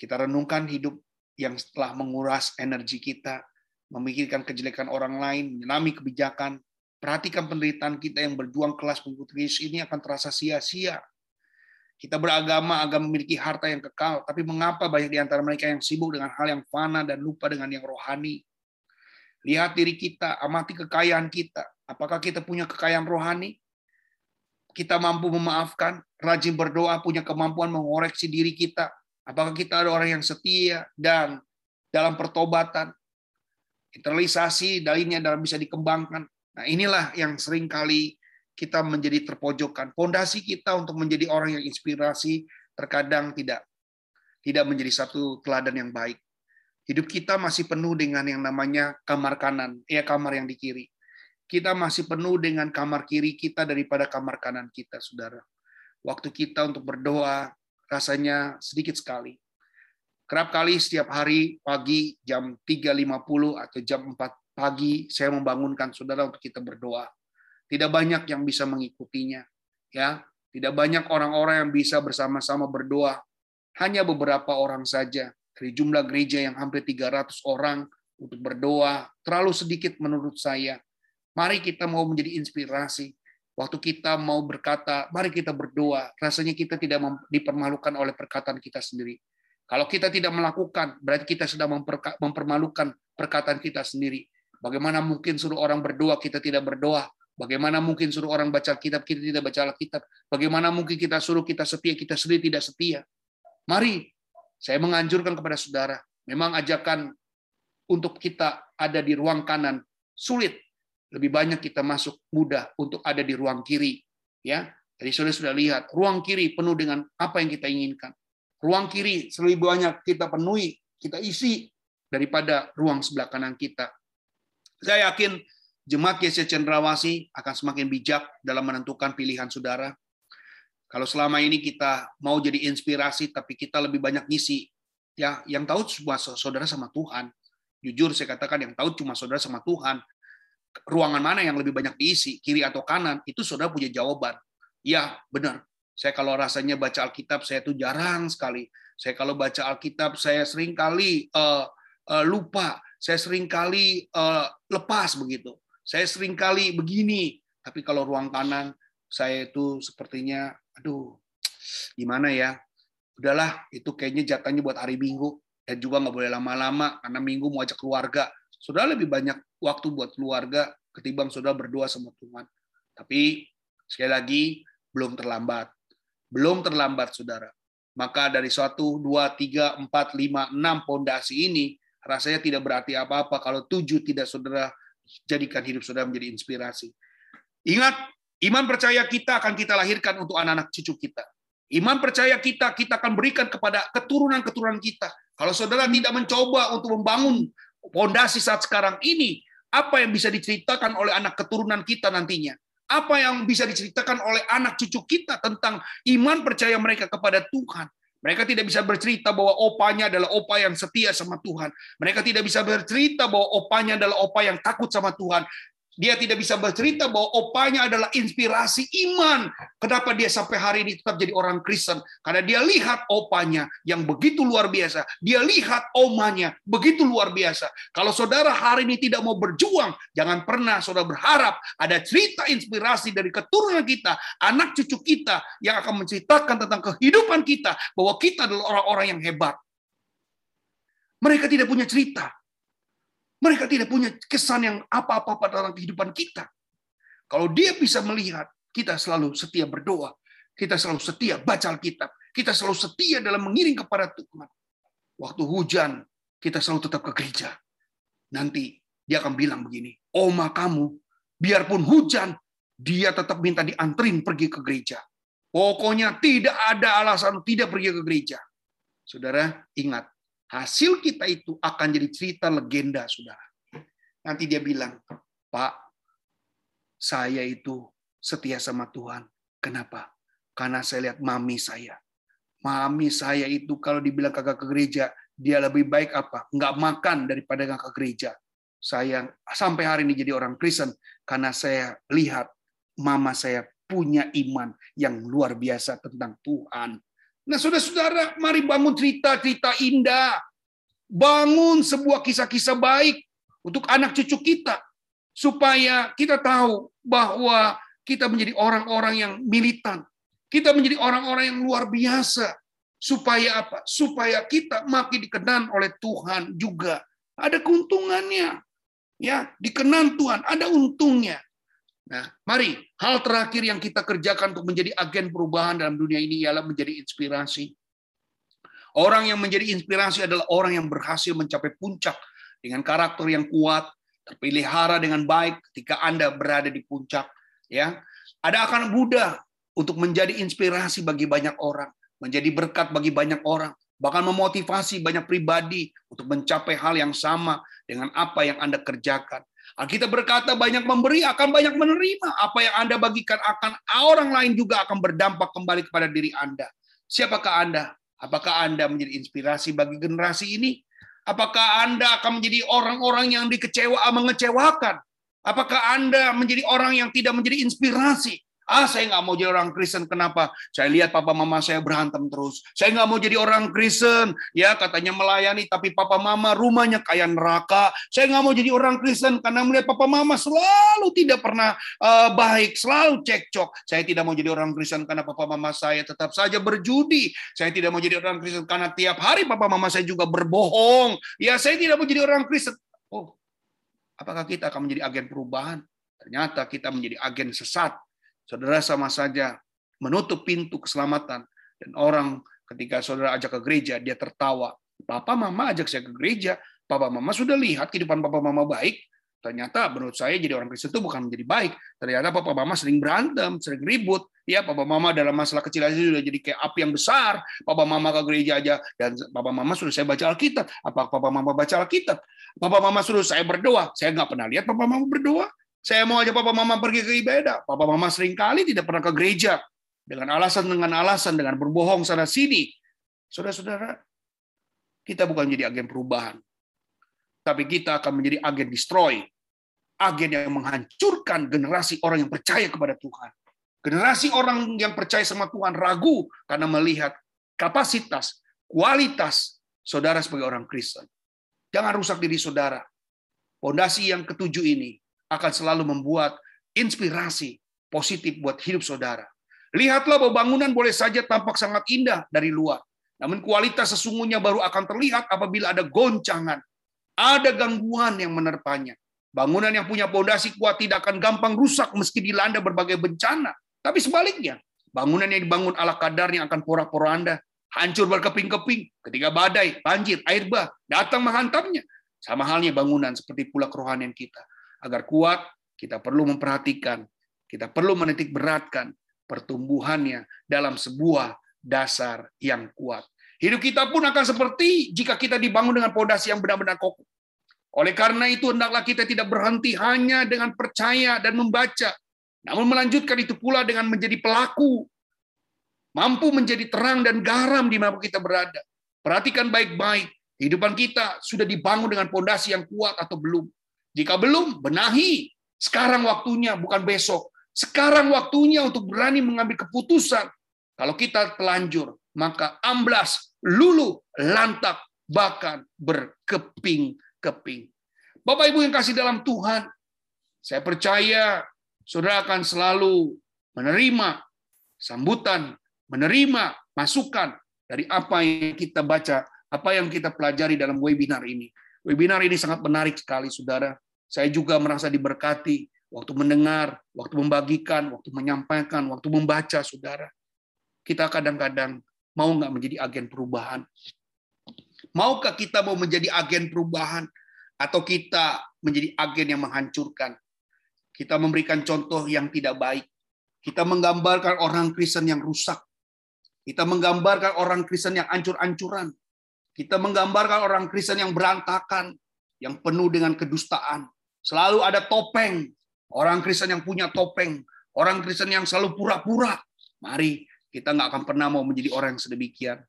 Kita renungkan hidup yang telah menguras energi kita, memikirkan kejelekan orang lain, menyelami kebijakan, perhatikan penderitaan kita yang berjuang kelas mengikuti Yesus ini akan terasa sia-sia. Kita beragama agar memiliki harta yang kekal, tapi mengapa banyak di antara mereka yang sibuk dengan hal yang fana dan lupa dengan yang rohani? Lihat diri kita, amati kekayaan kita. Apakah kita punya kekayaan rohani? Kita mampu memaafkan, rajin berdoa, punya kemampuan mengoreksi diri kita. Apakah kita ada orang yang setia dan dalam pertobatan? Internalisasi darinya dalam bisa dikembangkan. Nah, inilah yang seringkali kita menjadi terpojokkan. Fondasi kita untuk menjadi orang yang inspirasi terkadang tidak menjadi satu teladan yang baik. Hidup kita masih penuh dengan yang namanya kamar kanan, kamar yang di kiri. Kita masih penuh dengan kamar kiri kita daripada kamar kanan kita, saudara. Waktu kita untuk berdoa rasanya sedikit sekali. Kerap kali setiap hari pagi jam 3.50 atau jam 4 pagi saya membangunkan saudara untuk kita berdoa. Tidak banyak yang bisa mengikutinya, ya. Tidak banyak orang-orang yang bisa bersama-sama berdoa. Hanya beberapa orang saja dari jumlah gereja yang hampir 300 orang untuk berdoa. Terlalu sedikit menurut saya. Mari kita mau menjadi inspirasi. Waktu kita mau berkata, mari kita berdoa. Rasanya kita tidak dipermalukan oleh perkataan kita sendiri. Kalau kita tidak melakukan, berarti kita sedang mempermalukan perkataan kita sendiri. Bagaimana mungkin suruh orang berdoa, kita tidak berdoa? Bagaimana mungkin suruh orang baca kitab, kita tidak baca Alkitab? Bagaimana mungkin kita suruh kita setia, kita sendiri tidak setia? Mari, saya menganjurkan kepada saudara, memang ajakan untuk kita ada di ruang kanan sulit, lebih banyak kita masuk mudah untuk ada di ruang kiri, ya. Jadi saudara sudah lihat, ruang kiri penuh dengan apa yang kita inginkan. Ruang kiri lebih banyak kita penuhi, kita isi daripada ruang sebelah kanan kita. Saya yakin Jemaat GC Cendrawasih akan semakin bijak dalam menentukan pilihan saudara. Kalau selama ini kita mau jadi inspirasi, tapi kita lebih banyak ngisi, ya, yang tahu cuma saudara sama Tuhan. Jujur saya katakan yang tahu cuma saudara sama Tuhan. Ruangan mana yang lebih banyak diisi, kiri atau kanan, itu saudara punya jawaban. Ya, benar. Saya kalau rasanya baca Alkitab, saya tuh jarang sekali. Saya kalau baca Alkitab, saya seringkali lupa. Saya seringkali lepas begitu. Saya seringkali begini, tapi kalau ruang kanan saya itu sepertinya, aduh, gimana ya? Udahlah, itu kayaknya jatahnya buat hari Minggu dan juga nggak boleh lama-lama karena Minggu mau ajak keluarga. Saudara lebih banyak waktu buat keluarga ketimbang saudara berdoa sama Tuhan. Tapi sekali lagi belum terlambat saudara. Maka dari 1, 2, 3, 4, 5, 6 pondasi ini rasanya tidak berarti apa-apa kalau 7 tidak saudara jadikan hidup saudara menjadi inspirasi. Ingat, iman percaya kita akan kita lahirkan untuk anak-anak cucu kita. Iman percaya kita akan berikan kepada keturunan-keturunan kita. Kalau saudara tidak mencoba untuk membangun fondasi saat sekarang ini, apa yang bisa diceritakan oleh anak keturunan kita nantinya? Apa yang bisa diceritakan oleh anak cucu kita tentang iman percaya mereka kepada Tuhan? Mereka tidak bisa bercerita bahwa opanya adalah opa yang setia sama Tuhan. Mereka tidak bisa bercerita bahwa opanya adalah opa yang takut sama Tuhan. Dia tidak bisa bercerita bahwa opanya adalah inspirasi iman. Kenapa dia sampai hari ini tetap jadi orang Kristen? Karena dia lihat opanya yang begitu luar biasa. Dia lihat omanya begitu luar biasa. Kalau saudara hari ini tidak mau berjuang, jangan pernah saudara berharap ada cerita inspirasi dari keturunan kita, anak cucu kita yang akan menceritakan tentang kehidupan kita, bahwa kita adalah orang-orang yang hebat. Mereka tidak punya cerita. Mereka tidak punya kesan yang apa-apa pada dalam kehidupan kita. Kalau dia bisa melihat, kita selalu setia berdoa. Kita selalu setia baca Alkitab. Kita selalu setia dalam mengiring kepada Tuhan. Waktu hujan, kita selalu tetap ke gereja. Nanti dia akan bilang begini, oma kamu, biarpun hujan, dia tetap minta dianterin pergi ke gereja. Pokoknya tidak ada alasan tidak pergi ke gereja. Saudara, ingat. Hasil kita itu akan jadi cerita legenda, saudara. Nanti dia bilang, Pak, saya itu setia sama Tuhan. Kenapa? Karena saya lihat mami saya. Mami saya itu kalau dibilang kagak ke gereja, dia lebih baik apa? Nggak makan daripada nggak ke gereja. Saya sampai hari ini jadi orang Kristen karena saya lihat mama saya punya iman yang luar biasa tentang Tuhan. Nah, saudara-saudara, mari bangun cerita-cerita indah. Bangun sebuah kisah-kisah baik untuk anak cucu kita. Supaya kita tahu bahwa kita menjadi orang-orang yang militan. Kita menjadi orang-orang yang luar biasa. Supaya apa? Supaya kita makin dikenan oleh Tuhan juga. Ada keuntungannya. Ya, dikenan Tuhan, ada untungnya. Nah, mari hal terakhir yang kita kerjakan untuk menjadi agen perubahan dalam dunia ini ialah menjadi inspirasi. Orang yang menjadi inspirasi adalah orang yang berhasil mencapai puncak dengan karakter yang kuat, terpelihara dengan baik ketika Anda berada di puncak, ya. Ada akan mudah untuk menjadi inspirasi bagi banyak orang. Menjadi berkat bagi banyak orang, bahkan memotivasi banyak pribadi untuk mencapai hal yang sama dengan apa yang Anda kerjakan. Alkitab berkata banyak memberi akan banyak menerima. Apa yang Anda bagikan akan orang lain juga akan berdampak kembali kepada diri Anda. Siapakah Anda? Apakah Anda menjadi inspirasi bagi generasi ini? Apakah Anda akan menjadi orang-orang yang mengecewakan? Apakah Anda menjadi orang yang tidak menjadi inspirasi? Ah, saya nggak mau jadi orang Kristen. Kenapa? Saya lihat papa mama saya berantem terus. Saya nggak mau jadi orang Kristen. Ya, katanya melayani, tapi papa mama rumahnya kaya neraka. Saya nggak mau jadi orang Kristen karena melihat papa mama selalu tidak pernah baik, selalu cekcok. Saya tidak mau jadi orang Kristen karena papa mama saya tetap saja berjudi. Saya tidak mau jadi orang Kristen karena tiap hari papa mama saya juga berbohong. Ya, saya tidak mau jadi orang Kristen. Oh, apakah kita akan menjadi agen perubahan? Ternyata kita menjadi agen sesat. Saudara sama saja menutup pintu keselamatan. Dan orang ketika saudara ajak ke gereja, dia tertawa. Papa mama ajak saya ke gereja. Papa mama sudah lihat kehidupan papa mama baik. Ternyata menurut saya jadi orang Kristen itu bukan menjadi baik. Ternyata papa mama sering berantem, sering ribut. Ya, papa mama dalam masalah kecil aja sudah jadi kayak api yang besar. Papa mama ke gereja aja. Dan papa mama suruh saya baca Alkitab. Apa papa mama baca Alkitab? Papa mama suruh saya berdoa. Saya nggak pernah lihat papa mama berdoa. Saya mau aja papa mama pergi ke ibadah. Papa mama seringkali tidak pernah ke gereja. Dengan alasan, dengan berbohong sana-sini. Saudara-saudara, kita bukan menjadi agen perubahan. Tapi kita akan menjadi agen destroy. Agen yang menghancurkan generasi orang yang percaya kepada Tuhan. Generasi orang yang percaya sama Tuhan ragu karena melihat kapasitas, kualitas saudara sebagai orang Kristen. Jangan rusak diri saudara. Fondasi yang ketujuh ini akan selalu membuat inspirasi positif buat hidup saudara. Lihatlah bahwa bangunan boleh saja tampak sangat indah dari luar. Namun kualitas sesungguhnya baru akan terlihat apabila ada goncangan, ada gangguan yang menerpanya. Bangunan yang punya fondasi kuat tidak akan gampang rusak meski dilanda berbagai bencana. Tapi sebaliknya, bangunan yang dibangun ala kadarnya akan porak-poranda, hancur berkeping-keping ketika badai, banjir, air bah datang menghantamnya. Sama halnya bangunan seperti pula kerohanian kita. Agar kuat, kita perlu memperhatikan, kita perlu menitikberatkan pertumbuhannya dalam sebuah dasar yang kuat. Hidup kita pun akan seperti jika kita dibangun dengan fondasi yang benar-benar kokoh. Oleh karena itu, hendaklah kita tidak berhenti hanya dengan percaya dan membaca, namun melanjutkan itu pula dengan menjadi pelaku, mampu menjadi terang dan garam di mana kita berada. Perhatikan baik-baik, kehidupan kita sudah dibangun dengan fondasi yang kuat atau belum. Jika belum, benahi. Sekarang waktunya, bukan besok. Sekarang waktunya untuk berani mengambil keputusan. Kalau kita telanjur, maka amblas, luluh, lantak, bahkan berkeping-keping. Bapak Ibu yang kasih dalam Tuhan, saya percaya saudara akan selalu menerima sambutan, menerima masukan dari apa yang kita baca, apa yang kita pelajari dalam webinar ini. Webinar ini sangat menarik sekali, saudara. Saya juga merasa diberkati waktu mendengar, waktu membagikan, waktu menyampaikan, waktu membaca, saudara. Kita kadang-kadang mau nggak menjadi agen perubahan? Maukah kita mau menjadi agen perubahan? Atau kita menjadi agen yang menghancurkan? Kita memberikan contoh yang tidak baik. Kita menggambarkan orang Kristen yang rusak. Kita menggambarkan orang Kristen yang ancur-ancuran. Kita menggambarkan orang Kristen yang berantakan, yang penuh dengan kedustaan. Selalu ada topeng. Orang Kristen yang punya topeng. Orang Kristen yang selalu pura-pura. Mari Kita nggak akan pernah mau menjadi orang yang sedemikian.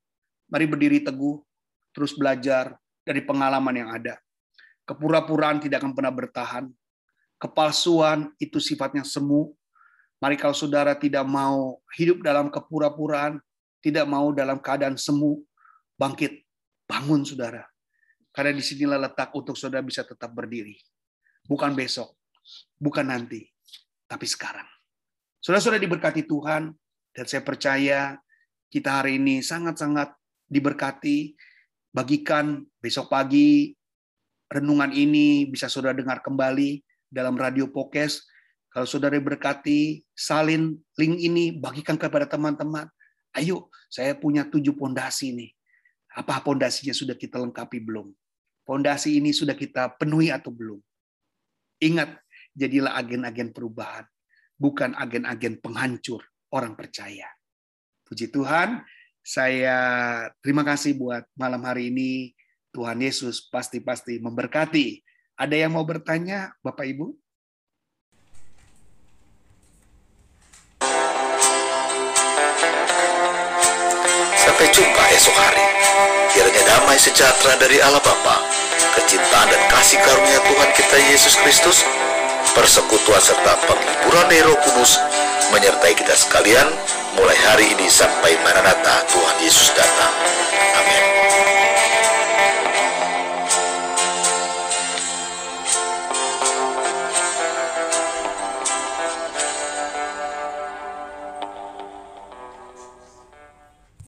Mari berdiri teguh, terus belajar dari pengalaman yang ada. Kepura-puraan tidak akan pernah bertahan. Kepalsuan itu sifatnya semu. Mari kalau saudara tidak mau hidup dalam kepura-puraan, tidak mau dalam keadaan semu, bangkit, bangun saudara. Karena disinilah letak untuk saudara bisa tetap berdiri. Bukan besok, bukan nanti, tapi sekarang. Saudara-saudara diberkati Tuhan, dan saya percaya kita hari ini sangat-sangat diberkati. Bagikan besok pagi renungan ini bisa saudara dengar kembali dalam radio podcast. Kalau saudara diberkati, salin link ini, bagikan kepada teman-teman. Ayo, saya punya 7 pondasi nih. Apa pondasinya sudah kita lengkapi belum? Pondasi ini sudah kita penuhi atau belum? Ingat, jadilah agen-agen perubahan, bukan agen-agen penghancur orang percaya. Puji Tuhan, saya terima kasih buat malam hari ini. Tuhan Yesus pasti-pasti memberkati. Ada yang mau bertanya, Bapak Ibu? Sampai jumpa esok hari. Kiranya damai sejahtera dari Allah Bapa, kecintaan dan kasih karunia Tuhan kita Yesus Kristus, persekutuan serta penghiburan dari Roh Kudus menyertai kita sekalian mulai hari ini sampai Maranatha Tuhan Yesus datang. Amin.